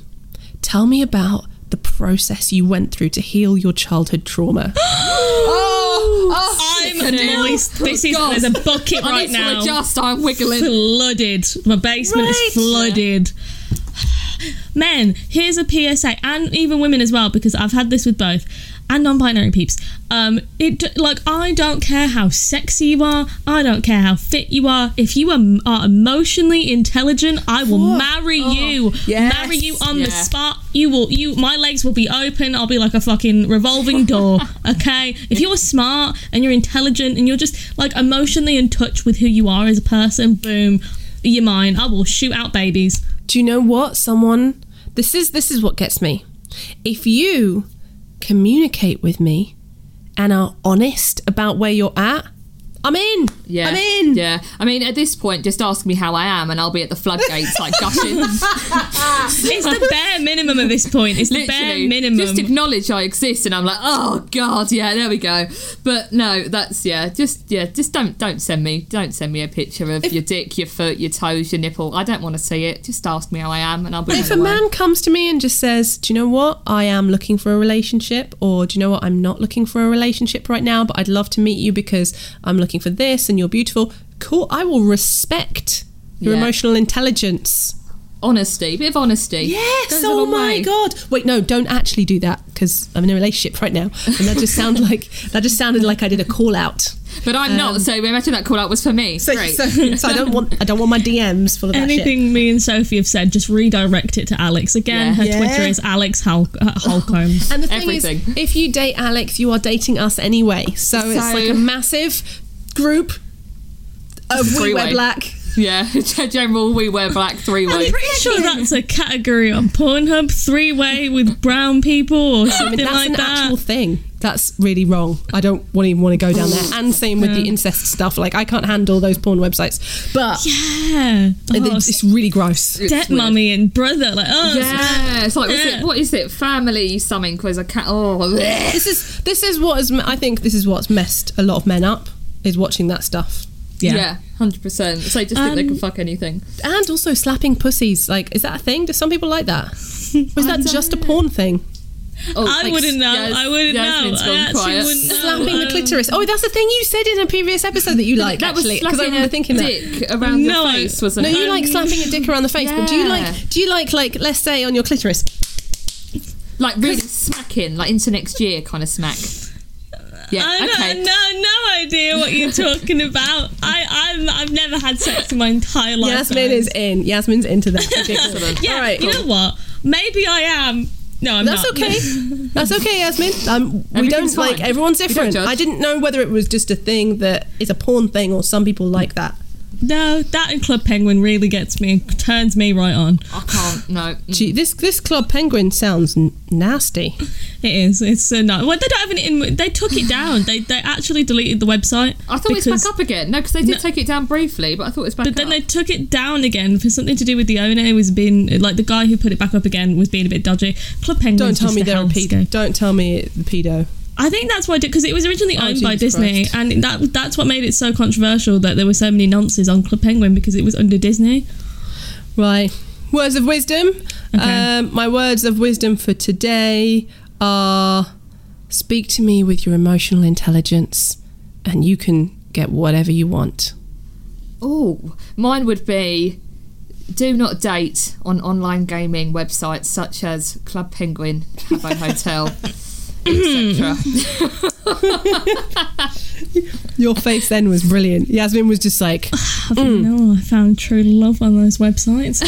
tell me about the process you went through to heal your childhood trauma. I'm moist. There's a bucket right now. I'm wiggling. Flooded. My basement is flooded. Yeah. Men, here's a PSA, and even women as well, because I've had this with both, and non-binary peeps. I don't care how sexy you are. I don't care how fit you are. If you are emotionally intelligent, I will marry you. Yes. Marry you on the spot. My legs will be open. I'll be like a fucking revolving door. Okay? If you're smart and you're intelligent and you're just like emotionally in touch with who you are as a person, boom, you're mine. I will shoot out babies. Do you know what? This is what gets me. If you communicate with me and are honest about where you're at, I'm in. Yeah. I'm in. Yeah. I mean, at this point, just ask me how I am and I'll be at the floodgates, like, gushing. It's the bare minimum at this point. It's literally, the bare minimum. Just acknowledge I exist and I'm like, oh, God, yeah, there we go. But no, that's, yeah, just don't send me a picture of your dick, your foot, your toes, your nipple. I don't want to see it. Just ask me how I am and I'll be If a man comes to me and just says, do you know what? I am looking for a relationship, or do you know what? I'm not looking for a relationship right now, but I'd love to meet you because I'm looking for this and you're beautiful. Cool. I will respect your emotional intelligence. Honesty. Bit of honesty. Yes. Goes oh my way. God. Wait, no, don't actually do that because I'm in a relationship right now. And that just sounded like I did a call out. But I'm not, so imagine that call out was for me. Great. So I don't want my DMs full of anything that shit. Anything me and Sophie have said, just redirect it to Alex. Again, her Twitter is Alex Holcomb. And the thing is, if you date Alex, you are dating us anyway. So it's like a massive group of We Wear Black. Yeah, general We Wear Black three-way. I'm pretty sure that's a category on Pornhub, three-way with brown people or something like that. That's an actual thing. That's really wrong. I don't even want to go down there. And same with the incest stuff. Like, I can't handle those porn websites. But yeah, it's really gross. Dead mummy and brother. Like, oh yeah, it's like what is it? Family something? Because I can't. Oh, this is what is. I think this is what's messed a lot of men up is watching that stuff. Yeah, 100%. So I just think they can fuck anything. And also slapping pussies. Like, is that a thing? Do some people like that? Or is that just a porn thing? Oh, I wouldn't know. I actually wouldn't know. Slapping the clitoris. Oh, that's the thing you said in a previous episode that you like. That was actually, because I remember thinking dick that. Around your face, wasn't it? No, you like slapping a dick around the face, but do you like let's say on your clitoris, like really smacking, like into next year kind of smack? Yeah, I have no idea what you're talking about. I've never had sex in my entire life. Yasmin's into that. Yeah, all right, you know what? Maybe I am. No, I'm not. That's okay, Yasmin. We don't like. Everyone's different. I didn't know whether it was just a thing that is a porn thing or some people like that. No, that and Club Penguin really gets me and turns me right on. I can't, no. Gee, this Club Penguin sounds nasty. It is. It's so nasty. Well, they don't have any. They took it down. They actually deleted the website. I thought it was back up again. No, because they did take it down briefly, but I thought it was back up. But then they took it down again for something to do with the owner who was being, like, the guy who put it back up again was being a bit dodgy. Club Penguin. Don't tell me they're a pedo. Don't tell me the pedo. I think that's why, because it was originally owned by Disney, and that's what made it so controversial that there were so many nonces on Club Penguin because it was under Disney. Right. Words of wisdom. Okay. My words of wisdom for today are: speak to me with your emotional intelligence, and you can get whatever you want. Oh, mine would be: do not date on online gaming websites such as Club Penguin, Habbo Hotel, etc. Your face then was brilliant. Yasmin was just like, I don't know, I found true love on those websites.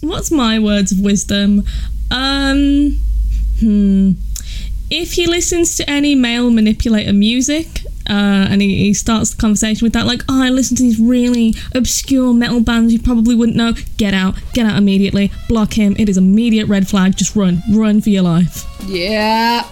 What's my words of wisdom? If he listens to any male manipulator music, and he starts the conversation with that, like, oh, I listen to these really obscure metal bands you probably wouldn't know, get out immediately, block him, it is immediate red flag, just run for your life. Yeah.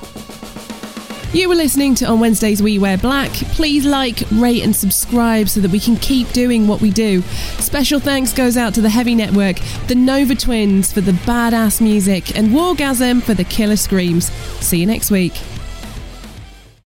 You were listening to On Wednesdays We Wear Black. Please like, rate and subscribe so that we can keep doing what we do. Special thanks goes out to the Heavy Network, the Nova Twins for the badass music, and Wargasm for the killer screams. See you next week.